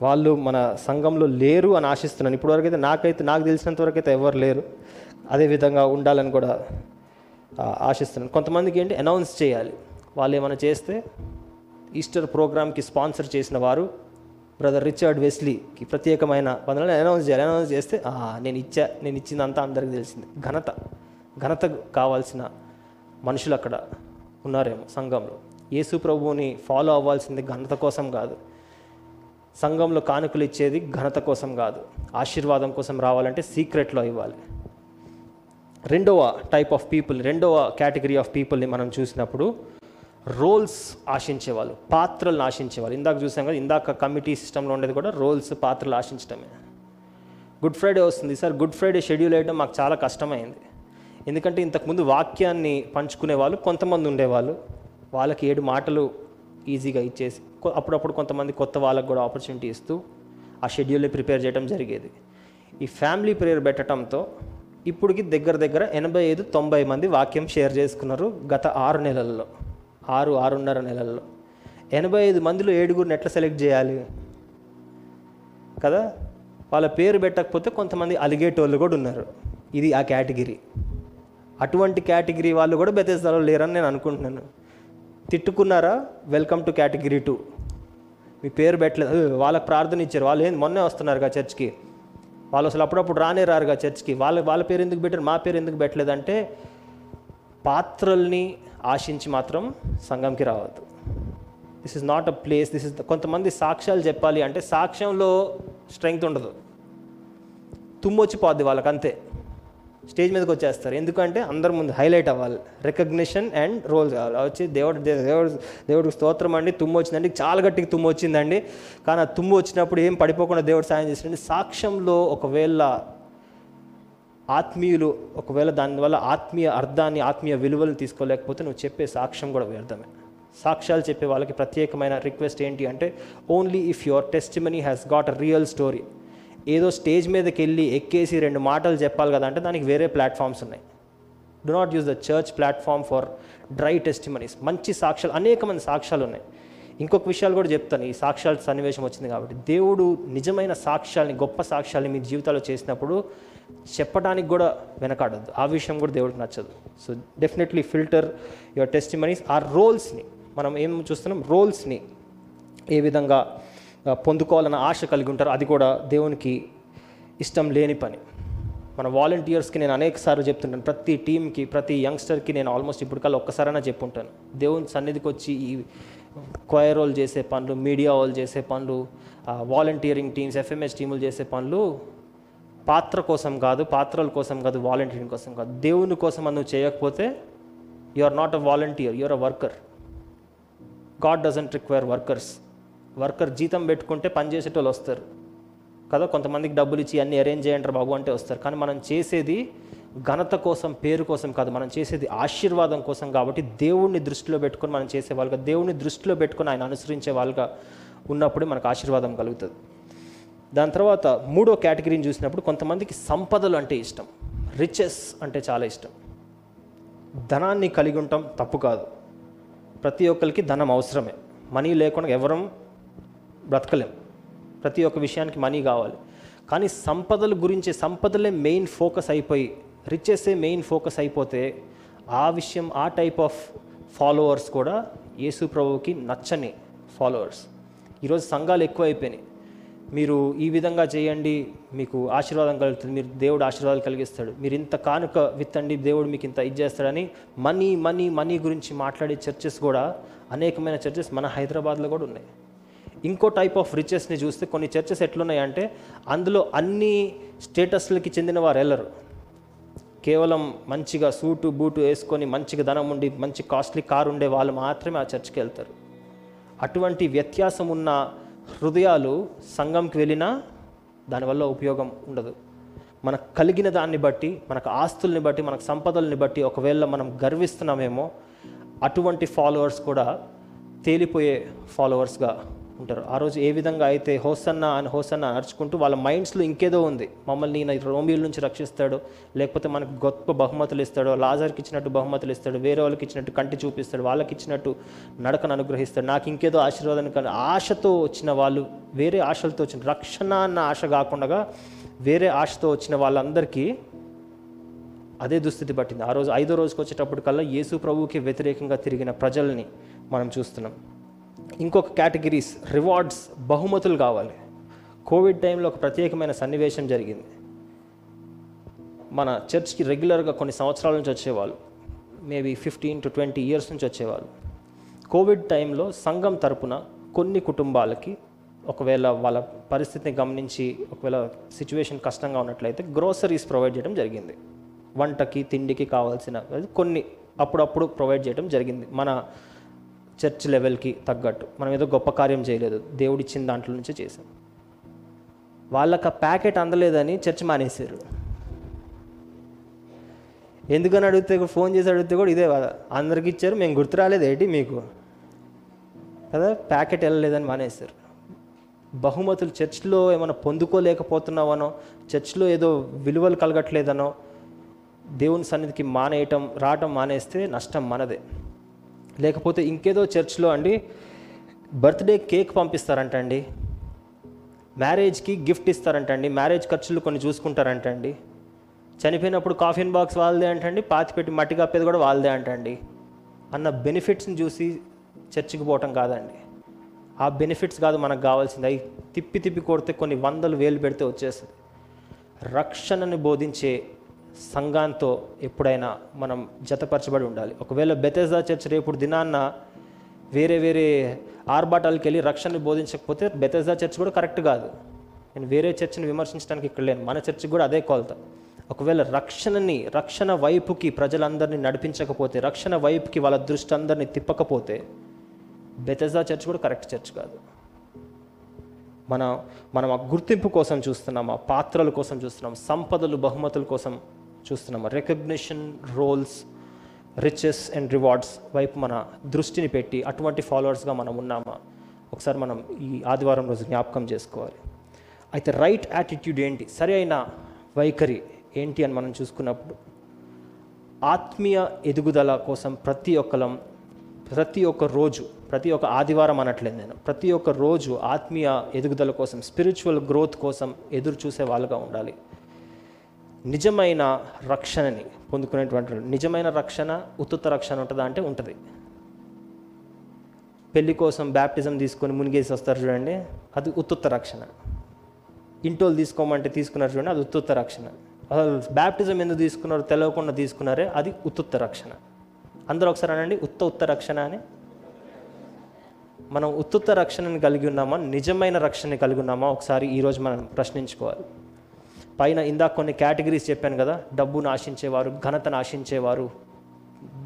వాళ్ళు మన సంఘంలో లేరు అని ఆశిస్తున్నాను. ఇప్పటివరకు అయితే నాకైతే నాకు తెలిసినంతవరకు అయితే ఎవరు లేరు. అదేవిధంగా ఉండాలని కూడా ఆశిస్తున్నాను. కొంతమందికి ఏంటి, అనౌన్స్ చేయాలి. వాళ్ళు ఏమైనా చేస్తే ఈస్టర్ ప్రోగ్రామ్కి స్పాన్సర్ చేసిన వారు బ్రదర్ రిచర్డ్ వెస్లీకి ప్రత్యేకమైన వందనాలు అనౌన్స్ చేయాలి. అనౌన్స్ చేస్తే నేను ఇచ్చా, నేను ఇచ్చిందంతా అందరికీ తెలిసింది. ఘనత ఘనత కావాల్సిన మనుషులు అక్కడ ఉన్నారేమో సంఘంలో. యేసు ప్రభువుని ఫాలో అవ్వాల్సింది ఘనత కోసం కాదు, సంఘంలో కానుకలు ఇచ్చేది ఘనత కోసం కాదు, ఆశీర్వాదం కోసం రావాలంటే సీక్రెట్లో ఇవ్వాలి. రెండవ టైప్ ఆఫ్ పీపుల్, రెండవ కేటగిరీ ఆఫ్ పీపుల్ని మనం చూసినప్పుడు రోల్స్ ఆశించేవాళ్ళు, పాత్రలను ఆశించేవాళ్ళు. ఇందాక చూసాం కదా, ఇందాక కమిటీ సిస్టంలో ఉండేది కూడా రోల్స్, పాత్రలు ఆశించడమే. గుడ్ ఫ్రైడే వస్తుంది. సార్ గుడ్ ఫ్రైడే షెడ్యూల్ వేయడం మాకు చాలా కష్టమైంది, ఎందుకంటే ఇంతకుముందు వాక్యాన్ని పంచుకునే వాళ్ళు కొంతమంది ఉండేవాళ్ళు, వాళ్ళకి ఏడు మాటలు ఈజీగా ఇచ్చేసి అప్పుడప్పుడు కొంతమంది కొత్త వాళ్ళకు కూడా ఆపర్చునిటీ ఇస్తూ ఆ షెడ్యూల్ని ప్రిపేర్ చేయడం జరిగేది. ఈ ఫ్యామిలీ ప్రేయర్ పెట్టడంతో ఇప్పటికి దగ్గర దగ్గర ఎనభై ఐదు తొంభై మంది వాక్యం షేర్ చేసుకున్నారు గత ఆరు నెలల్లో ఆరు ఆరున్నర నెలల్లో. ఎనభై ఐదు మందిలో ఏడుగురిని ఎట్లా సెలెక్ట్ చేయాలి కదా. వాళ్ళ పేరు పెట్టకపోతే కొంతమంది అలిగేటోళ్ళు కూడా ఉన్నారు. ఇది ఆ కేటగిరీ. అటువంటి కేటగిరీ వాళ్ళు కూడా బెతెస్దాలో లేరని నేను అనుకుంటున్నాను. తిట్టుకున్నారా? Welcome to category two. మీ పేరు పెట్టలేదు, వాళ్ళకి ప్రార్థన ఇచ్చారు. వాళ్ళు ఏంది మొన్నే వస్తున్నారుగా చర్చ్కి, వాళ్ళు అసలు అప్పుడప్పుడు రానే రారుగా చర్చ్కి, వాళ్ళ వాళ్ళ పేరు ఎందుకు పెట్టారు, మా పేరు ఎందుకు పెట్టలేదంటే పాత్రల్ని ఆశించి మాత్రం సంఘంకి రావద్దు. This is not a place. This is కొంతమంది సాక్ష్యాలు చెప్పాలి అంటే సాక్ష్యంలో స్ట్రెంగ్త్ ఉండదు, తుమ్మొచ్చి పోద్ది వాళ్ళకి, అంతే. స్టేజ్ మీదకి వచ్చేస్తారు, ఎందుకంటే అందరి ముందు హైలైట్ అవ్వాలి. రికగ్నిషన్ అండ్ రోల్ కావాలి. వచ్చి దేవుడు దేవుడు దేవుడికి స్తోత్రం అండి, తుమ్ము వచ్చిందండి, చాలా గట్టికి తుమ్ము వచ్చిందండి. కానీ ఆ తుమ్ము వచ్చినప్పుడు ఏం పడిపోకుండా దేవుడు సాయం చేసినండి. సాక్ష్యంలో ఒకవేళ ఆత్మీయులు ఒకవేళ దానివల్ల ఆత్మీయ అర్థాన్ని, ఆత్మీయ విలువలను తీసుకోలేకపోతే నువ్వు చెప్పే సాక్ష్యం కూడా వ్యర్థమే. సాక్ష్యాలు చెప్పే వాళ్ళకి ప్రత్యేకమైన రిక్వెస్ట్ ఏంటి అంటే, only if your testimony has got a real story. ఏదో స్టేజ్ మీదకి వెళ్ళి ఎక్కేసి రెండు మాటలు చెప్పాలి కదా అంటే దానికి వేరే ప్లాట్ఫామ్స్ ఉన్నాయి. Do not use the church platform for dry testimonies. మంచి సాక్ష్యాలు, అనేక మంది సాక్ష్యాలు ఉన్నాయి. ఇంకొక విషయాలు కూడా చెప్తాను. ఈ సాక్ష్యాల సన్నివేశం వచ్చింది కాబట్టి దేవుడు నిజమైన సాక్ష్యాలని, గొప్ప సాక్ష్యాలని మీ జీవితాల్లో చేసినప్పుడు చెప్పడానికి కూడా వెనకాడద్దు. ఆ విషయం కూడా దేవుడికి నచ్చదు. So definitely filter your testimonies. ఆ రోల్స్ని మనం ఏం చూస్తున్నాం, రోల్స్ని ఏ విధంగా పొందుకోవాలన్న ఆశ కలిగి ఉంటారు, అది కూడా దేవునికి ఇష్టం లేని పని. మన వాలంటీర్స్కి నేను అనేకసార్లు చెప్తుంటాను, ప్రతి టీమ్కి, ప్రతి యంగ్స్టర్కి నేను ఆల్మోస్ట్ ఇప్పుడు కల్లా ఒక్కసారైనా చెప్పుంటాను, దేవుని సన్నిధికి వచ్చి ఈ క్వైర్ వాళ్ళు చేసే పనులు, మీడియా వాళ్ళు చేసే పనులు, వాలంటీరింగ్ టీమ్స్, ఎఫ్ఎంఎస్ టీములు చేసే పనులు పాత్ర కోసం కాదు, పాత్రల కోసం కాదు, వాలంటీరింగ్ కోసం కాదు. దేవుని కోసం అని నువ్వు చేయకపోతే you are not a volunteer, you are a worker. God doesn't require workers. Worker జీతం పెట్టుకుంటే పనిచేసేటోళ్ళు వస్తారు కదా, కొంతమందికి డబ్బులు ఇచ్చి అన్ని అరేంజ్ చేయంటారు బాబు అంటే వస్తారు. కానీ మనం చేసేది ఘనత కోసం, పేరు కోసం కాదు, మనం చేసేది ఆశీర్వాదం కోసం. కాబట్టి దేవుణ్ణి దృష్టిలో పెట్టుకొని మనం చేసేవాళ్ళుగా, దేవుణ్ణి దృష్టిలో పెట్టుకొని ఆయన అనుసరించే వాళ్ళుగా ఉన్నప్పుడే మనకు ఆశీర్వాదం కలుగుతుంది. దాని తర్వాత మూడో కేటగిరీని చూసినప్పుడు, కొంతమందికి సంపదలు అంటే ఇష్టం, రిచెస్ అంటే చాలా ఇష్టం. ధనాన్ని కలిగి ఉండటం తప్పు కాదు, ప్రతి ఒక్కరికి ధనం అవసరమే. మనీ లేకుండా ఎవరం బ్రతకలేం, ప్రతి ఒక్క విషయానికి మనీ కావాలి. కానీ సంపదల గురించి, సంపదలే మెయిన్ ఫోకస్ అయిపోయి, రిచెస్సే మెయిన్ ఫోకస్ అయిపోతే ఆ విషయం, ఆ టైప్ ఆఫ్ ఫాలోవర్స్ కూడా యేసు ప్రభువుకి నచ్చని ఫాలోవర్స్. ఈరోజు సంఘాలు ఎక్కువ అయిపోయినాయి. మీరు ఈ విధంగా చేయండి మీకు ఆశీర్వాదం కలుగుతుంది, మీరు దేవుడు ఆశీర్వాదాలు కలిగిస్తాడు, మీరు ఇంత కానుక విత్తండి దేవుడు మీకు ఇంత ఇది చేస్తాడని మనీ మనీ మనీ గురించి మాట్లాడే చర్చెస్ కూడా, అనేకమైన చర్చెస్ మన హైదరాబాద్లో కూడా ఉన్నాయి. ఇంకో టైప్ ఆఫ్ రిచెస్ని చూస్తే కొన్ని చర్చెస్ ఎట్లున్నాయంటే, అందులో అన్ని స్టేటస్లకి చెందిన వారు వెళ్ళరు. కేవలం మంచిగా సూటు బూటు వేసుకొని, మంచిగా ధనం ఉండి, మంచి కాస్ట్లీ కారు ఉండే వాళ్ళు మాత్రమే ఆ చర్చ్కి వెళ్తారు. అటువంటి వ్యత్యాసం ఉన్న హృదయాలు సంఘంకి వెళ్ళినా దానివల్ల ఉపయోగం ఉండదు. మనకు కలిగిన దాన్ని బట్టి, మనకు ఆస్తుల్ని బట్టి, మనకు సంపదల్ని బట్టి ఒకవేళ మనం గర్విస్తున్నామేమో, అటువంటి ఫాలోవర్స్ కూడా తేలిపోయే ఫాలోవర్స్గా ఉంటారు. ఆ రోజు ఏ విధంగా అయితే హోసన్నా అని హోసన్నా అర్చుకుంటూ వాళ్ళ మైండ్స్లో ఇంకేదో ఉంది, మమ్మల్ని రోమిల్ నుంచి రక్షిస్తాడు, లేకపోతే మనకు గొప్ప బహుమతులు ఇస్తాడు, లాజర్కి ఇచ్చినట్టు బహుమతులు ఇస్తాడు, వేరే వాళ్ళకి ఇచ్చినట్టు కంటి చూపిస్తాడు, వాళ్ళకి ఇచ్చినట్టు నడకను అనుగ్రహిస్తాడు, నాకు ఇంకేదో ఆశీర్వాదాన్ని కానీ ఆశతో వచ్చిన వాళ్ళు, వేరే ఆశలతో వచ్చిన, రక్షణ అన్న ఆశ కాకుండా వేరే ఆశతో వచ్చిన వాళ్ళందరికీ అదే దుస్థితి పట్టింది. ఆ రోజు ఐదో రోజుకి వచ్చేటప్పటికల్లా యేసు ప్రభువుకి వ్యతిరేకంగా తిరిగిన ప్రజల్ని మనం చూస్తున్నాం. ఇంకొక కేటగిరీస్, రివార్డ్స్, బహుమతులు కావాలి. కోవిడ్ టైంలో ఒక ప్రత్యేకమైన సన్నివేశం జరిగింది. మన చర్చ్కి రెగ్యులర్గా కొన్ని సంవత్సరాల నుంచి వచ్చేవాళ్ళు, maybe fifteen to twenty years నుంచి వచ్చేవాళ్ళు. కోవిడ్ టైంలో సంఘం తరపున కొన్ని కుటుంబాలకి ఒకవేళ వాళ్ళ పరిస్థితిని గమనించి, ఒకవేళ సిచ్యువేషన్ కష్టంగా ఉన్నట్లయితే గ్రోసరీస్ ప్రొవైడ్ చేయడం జరిగింది. వంటకి, తిండికి కావాల్సిన కొన్ని అప్పుడప్పుడు ప్రొవైడ్ చేయడం జరిగింది. మన చర్చ్ లెవెల్కి తగ్గట్టు, మనం ఏదో గొప్ప కార్యం చేయలేదు, దేవుడిచ్చిన దాంట్లో నుంచే చేశాం. వాళ్ళకి ఆ ప్యాకెట్ అందలేదని చర్చ్ మానేశారు. ఎందుకని అడిగితే, ఫోన్ చేసి అడిగితే కూడా ఇదే కదా, అందరికి ఇచ్చారు మేము గుర్తు రాలేదు ఏంటి మీకు కదా, ప్యాకెట్ వెళ్ళలేదని మానేశారు. బహుమతులు చర్చ్లో ఏమైనా పొందుకోలేకపోతున్నామనో, చర్చ్లో ఏదో విలువలు కలగట్లేదనో దేవుని సన్నిధికి మానేయటం, రావటం మానేస్తే నష్టం మనదే. లేకపోతే ఇంకేదో చర్చ్లో అండి బర్త్డే కేక్ పంపిస్తారంటండి, మ్యారేజ్కి గిఫ్ట్ ఇస్తారంటండి, మ్యారేజ్ ఖర్చులు కొన్ని చూసుకుంటారంటండి, చనిపోయినప్పుడు కాఫిన్ బాక్స్ వాళ్ళదే అంటండి, పాతి పెట్టి మట్టి కప్పేది కూడా వాళ్ళదే అంటండి అన్న బెనిఫిట్స్ని చూసి చర్చికి పోవటం కాదండి. ఆ బెనిఫిట్స్ కాదు మనకు కావాల్సింది. అవి తిప్పి తిప్పి కొడితే కొన్ని వందలు వేలు పెడితే వచ్చేస్తుంది. రక్షణని బోధించే సంఘంతో ఎప్పుడైనా మనం జతపరచబడి ఉండాలి. ఒకవేళ బెథెస్దా చర్చ్ రేపు దినాన్న వేరే వేరే ఆర్భాటాలకు వెళ్ళి రక్షణని బోధించకపోతే బెథెస్దా చర్చ్ కూడా కరెక్ట్ కాదు. నేను వేరే చర్చ్ని విమర్శించడానికి ఇక్కడ లేను, మన చర్చ్ కూడా అదే కొలత. ఒకవేళ రక్షణని, రక్షణ వైపుకి ప్రజలందరినీ నడిపించకపోతే, రక్షణ వైపుకి వాళ్ళ దృష్టి అందరినీ తిప్పకపోతే బెథెస్దా చర్చ్ కూడా కరెక్ట్ చర్చ్ కాదు. మన మనం ఆ గుర్తింపు కోసం చూస్తున్నాం, ఆ పాత్రల కోసం చూస్తున్నాం, సంపదలు, బహుమతుల కోసం చూస్తున్నాం. Recognition, roles, riches and rewards వైపు మన దృష్టిని పెట్టి అటువంటి ఫాలోవర్స్గా మనం ఉన్నామా ఒకసారి మనం ఈ ఆదివారం రోజు జ్ఞాపకం చేసుకోవాలి. అయితే రైట్ యాటిట్యూడ్ ఏంటి, సరి అయిన వైఖరి ఏంటి అని మనం చూసుకున్నప్పుడు, ఆత్మీయ ఎదుగుదల కోసం ప్రతి ఒక్కరం, ప్రతి ఒక్క రోజు, ప్రతి ఒక్క ఆదివారం అనట్లేదు నేను, ప్రతి ఒక్క రోజు ఆత్మీయ ఎదుగుదల కోసం, స్పిరిచువల్ గ్రోత్ కోసం ఎదురు చూసే వాళ్ళుగా ఉండాలి. నిజమైన రక్షణని పొందుకునేటువంటి, నిజమైన రక్షణ ఉత్తుత రక్షణ ఉంటుందా అంటే ఉంటుంది. పెళ్లి కోసం బ్యాప్టిజం తీసుకొని మునిగేసి వస్తారు చూడండి, అది ఉత్తుత రక్షణ. ఇంటోలు తీసుకోమంటే తీసుకున్నారు చూడండి, అది ఉత్తుత రక్షణ. అసలు బ్యాప్టిజం ఎందుకు తీసుకున్నారో తెలియకుండా తీసుకున్నారే, అది ఉత్తుత రక్షణ. అందరూ ఒకసారి అనండి, ఉత్త ఉత్త రక్షణ అని. మనం ఉత్తుత రక్షణని కలిగి ఉన్నామా, నిజమైన రక్షణని కలిగి ఉన్నామా ఒకసారి ఈరోజు మనం ప్రశ్నించుకోవాలి. పైన ఇందాక కొన్ని కేటగిరీస్ చెప్పాను కదా, డబ్బును ఆశించేవారు, ఘనతను ఆశించేవారు,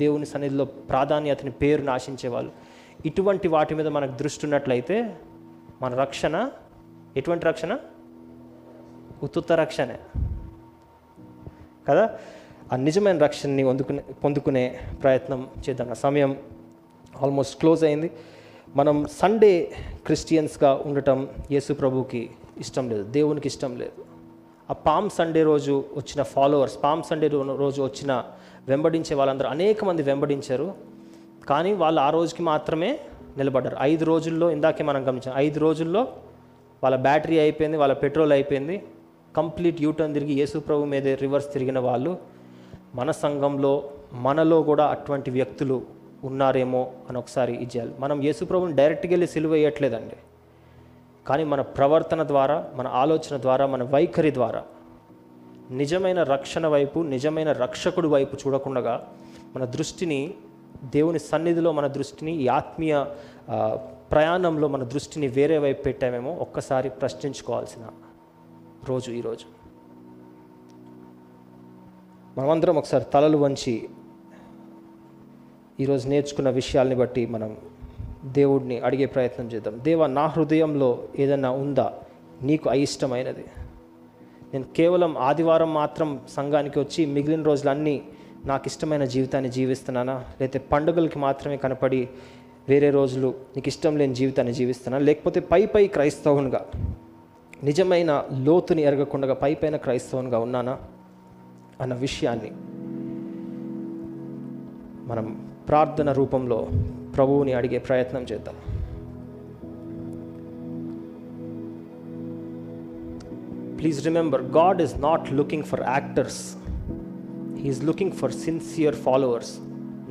దేవుని సన్నిధిలో ప్రాధాన్యతని, పేరును ఆశించేవాళ్ళు, ఇటువంటి వాటి మీద మనకు దృష్టి ఉన్నట్లయితే మన రక్షణ ఎటువంటి రక్షణ? ఉత్తుత రక్షణే కదా. ఆ నిజమైన రక్షణని పొందుకునే పొందుకునే ప్రయత్నం చేద్దాం. నా సమయం ఆల్మోస్ట్ క్లోజ్ అయింది. మనం సండే క్రిస్టియన్స్గా ఉండటం యేసు ప్రభువుకి ఇష్టం లేదు, దేవునికి ఇష్టం లేదు. ఆ పామ్ సండే రోజు వచ్చిన ఫాలోవర్స్, పామ్ సండే రోజు వచ్చిన వెంబడించే వాళ్ళందరూ అనేక మంది వెంబడించారు, కానీ వాళ్ళు ఆ రోజుకి మాత్రమే నిలబడ్డారు. ఐదు రోజుల్లో ఇందాకే మనం గమనించాం, ఐదు రోజుల్లో వాళ్ళ బ్యాటరీ అయిపోయింది, వాళ్ళ పెట్రోల్ అయిపోయింది, కంప్లీట్ యూటర్న్ తిరిగి యేసు ప్రభు మీదే రివర్స్ తిరిగిన వాళ్ళు. మన సంఘంలో మనలో కూడా అటువంటి వ్యక్తులు ఉన్నారేమో అని ఒకసారి ఇది చేయాలి. మనం యేసు ప్రభుని డైరెక్ట్గా వెళ్ళి సిలువ వేయట్లేదండి, కానీ మన ప్రవర్తన ద్వారా, మన ఆలోచన ద్వారా, మన వైఖరి ద్వారా నిజమైన రక్షణ వైపు, నిజమైన రక్షకుడి వైపు చూడకుండా మన దృష్టిని దేవుని సన్నిధిలో, మన దృష్టిని ఈ ఆత్మీయ ప్రయాణంలో మన దృష్టిని వేరే వైపు పెట్టామేమో ఒక్కసారి ప్రశ్నించుకోవాల్సిన రోజు ఈరోజు. మనమందరం ఒకసారి తలలు వంచి ఈరోజు నేర్చుకున్న విషయాల్ని బట్టి మనం దేవుడిని అడిగే ప్రయత్నం చేద్దాం. దేవా, నా హృదయంలో ఏదైనా ఉందా నీకు అయిష్టమైనది? నేను కేవలం ఆదివారం మాత్రం సంఘానికి వచ్చి మిగిలిన రోజులన్నీ నాకు ఇష్టమైన జీవితాన్ని జీవిస్తున్నానా? లేకపోతే పండుగలకి మాత్రమే కనపడి వేరే రోజులు నీకు ఇష్టం లేని జీవితాన్ని జీవిస్తున్నానా? లేకపోతే పై పై క్రైస్తవునిగా, నిజమైన లోతుని ఎరగకుండా పై పైన క్రైస్తవునిగా ఉన్నానా అన్న విషయాన్ని మనం ప్రార్థన రూపంలో ప్రభువుని అడిగే ప్రయత్నం చేద్దాం. Please remember, God is not looking for actors, he is looking for sincere followers.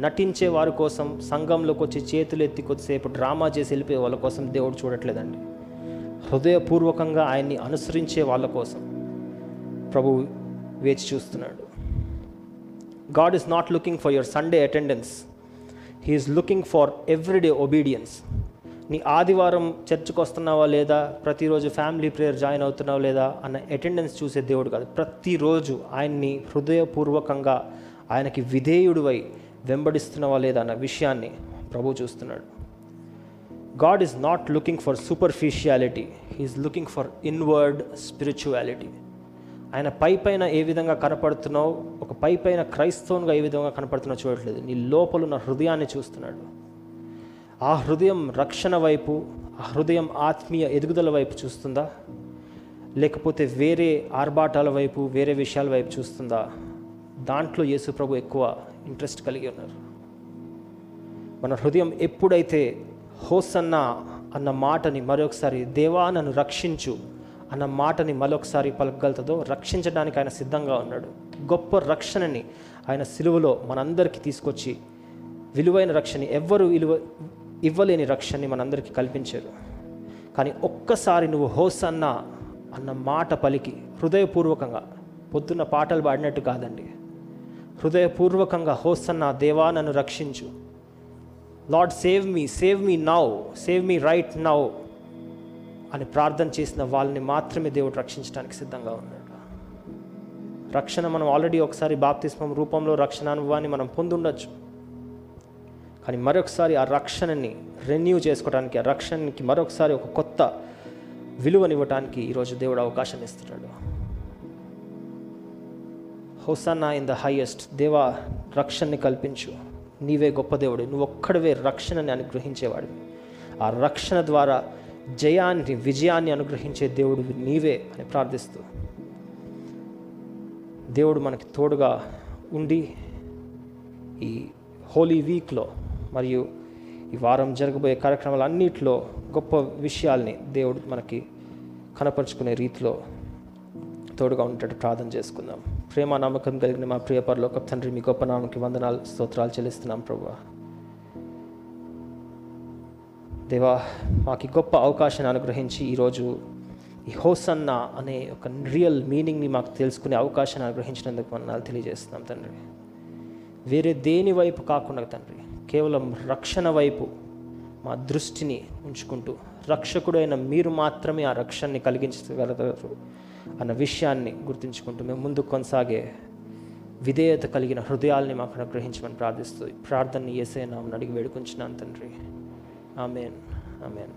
నటించే వారి కోసం, సంఘంలోకి వచ్చి చేతులు ఎత్తి కొద్దిసేపు డ్రామా చేసి వెళ్ళిపోయే వాళ్ళ కోసం దేవుడు చూడట్లేదండి. హృదయపూర్వకంగా ఆయన్ని అనుసరించే వాళ్ళ కోసం ప్రభువు వేచి చూస్తున్నాడు. God is not looking for your Sunday attendance. He is looking for everyday obedience. నీ ఆదివారం చర్చికి వస్తున్నావా లేదా, ప్రతిరోజు ఫ్యామిలీ ప్రేయర్ జాయిన్ అవుతున్నావా లేదా అన్న అటెండెన్స్ చూసే దేవుడు కాదు. ప్రతిరోజు ఆయన్ని హృదయపూర్వకంగా ఆయనకి విధేయుడివై వెంబడిస్తున్నావా లేదా అన్న విషయాన్ని ప్రభు చూస్తున్నాడు. God is not looking for superficiality. He is looking for inward spirituality. ఆయన పై పైన ఏ విధంగా కనపడుతున్నావు, ఒక పై పైన క్రైస్తవునిగా ఏ విధంగా కనపడుతున్నావు చూడట్లేదు, నీ లోపలున్న హృదయాన్ని చూస్తున్నాడు. ఆ హృదయం రక్షణ వైపు, ఆ హృదయం ఆత్మీయ ఎదుగుదల వైపు చూస్తుందా, లేకపోతే వేరే ఆర్భాటాల వైపు, వేరే విషయాల వైపు చూస్తుందా? దాంట్లో యేసు ప్రభు ఎక్కువ ఇంట్రెస్ట్ కలిగి ఉన్నారు. మన హృదయం ఎప్పుడైతే హోసన్నా అన్న మాటని, మరొకసారి దేవా నన్ను రక్షించు అన్న మాటని మరొకసారి పలకగలుగుతుందో, రక్షించడానికి ఆయన సిద్ధంగా ఉన్నాడు. గొప్ప రక్షణని ఆయన సిలువలో మనందరికీ తీసుకొచ్చి, విలువైన రక్షణ, ఎవ్వరూ విలువ ఇవ్వలేని రక్షణని మనందరికీ కల్పించారు. కానీ ఒక్కసారి నువ్వు హోసన్నా అన్న మాట పలికి హృదయపూర్వకంగా, పొద్దున్న పాటలు పాడినట్టు కాదండి, హృదయపూర్వకంగా హోసన్నా దేవా నన్ను రక్షించు, lord save me, save me now, save me right now అని ప్రార్థన చేసిన వాళ్ళని మాత్రమే దేవుడు రక్షించడానికి సిద్ధంగా ఉన్నాడు. రక్షణ మనం ఆల్రెడీ ఒకసారి బాప్తిస్మం రూపంలో రక్షణ అనుభవాన్ని మనం పొందుండొచ్చు, కానీ మరొకసారి ఆ రక్షణని రెన్యూ చేసుకోవడానికి, ఆ రక్షణకి మరొకసారి ఒక కొత్త విలువనివ్వటానికి ఈరోజు దేవుడు అవకాశాన్ని ఇస్తున్నాడు. హోసన్నా ఇన్ ద హైయెస్ట్, దేవా రక్షణని కల్పించు, నీవే గొప్ప దేవుడు, నువ్వు ఒక్కడవే రక్షణని అనుగ్రహించేవాడివి, ఆ రక్షణ ద్వారా జయాన్ని, విజయాన్ని అనుగ్రహించే దేవుడు నీవే అని ప్రార్థిస్తూ, దేవుడు మనకి తోడుగా ఉండి ఈ హోలీ వీక్లో మరియు ఈ ఈ వారం జరగబోయే కార్యక్రమాలు అన్నింటిలో గొప్ప విషయాల్ని దేవుడు మనకి కనపరుచుకునే రీతిలో తోడుగా ఉండేటట్టు ప్రార్థన చేసుకుందాం. ప్రేమ నమ్మకం కలిగిన మా ప్రియ పరలోక తండ్రి, మీ గొప్ప నామకి వందనాలు స్తోత్రాలు చెల్లిస్తున్నాం ప్రభువా. దేవా, మాకు గొప్ప అవకాశాన్ని అనుగ్రహించి ఈరోజు ఈ హోసన్నా అనే ఒక రియల్ మీనింగ్ని మాకు తెలుసుకునే అవకాశాన్ని అనుగ్రహించినందుకు వందనాలు తెలియజేస్తున్నాం తండ్రి. వేరే దేని వైపు కాకుండా తండ్రి, కేవలం రక్షణ వైపు మా దృష్టిని ఉంచుకుంటూ రక్షకుడైన మీరు మాత్రమే ఆ రక్షణని కలిగించగలరు అన్న విషయాన్ని గుర్తుంచుకుంటూ మేము ముందుకు కొనసాగే విధేయత కలిగిన హృదయాల్ని మాకు అనుగ్రహించమని ప్రార్థిస్తూ ప్రార్థనని యేసయ్య నామమున అడిగి వేడుకుంటున్నాను తండ్రి. ఆమేన్ ఆమేన్.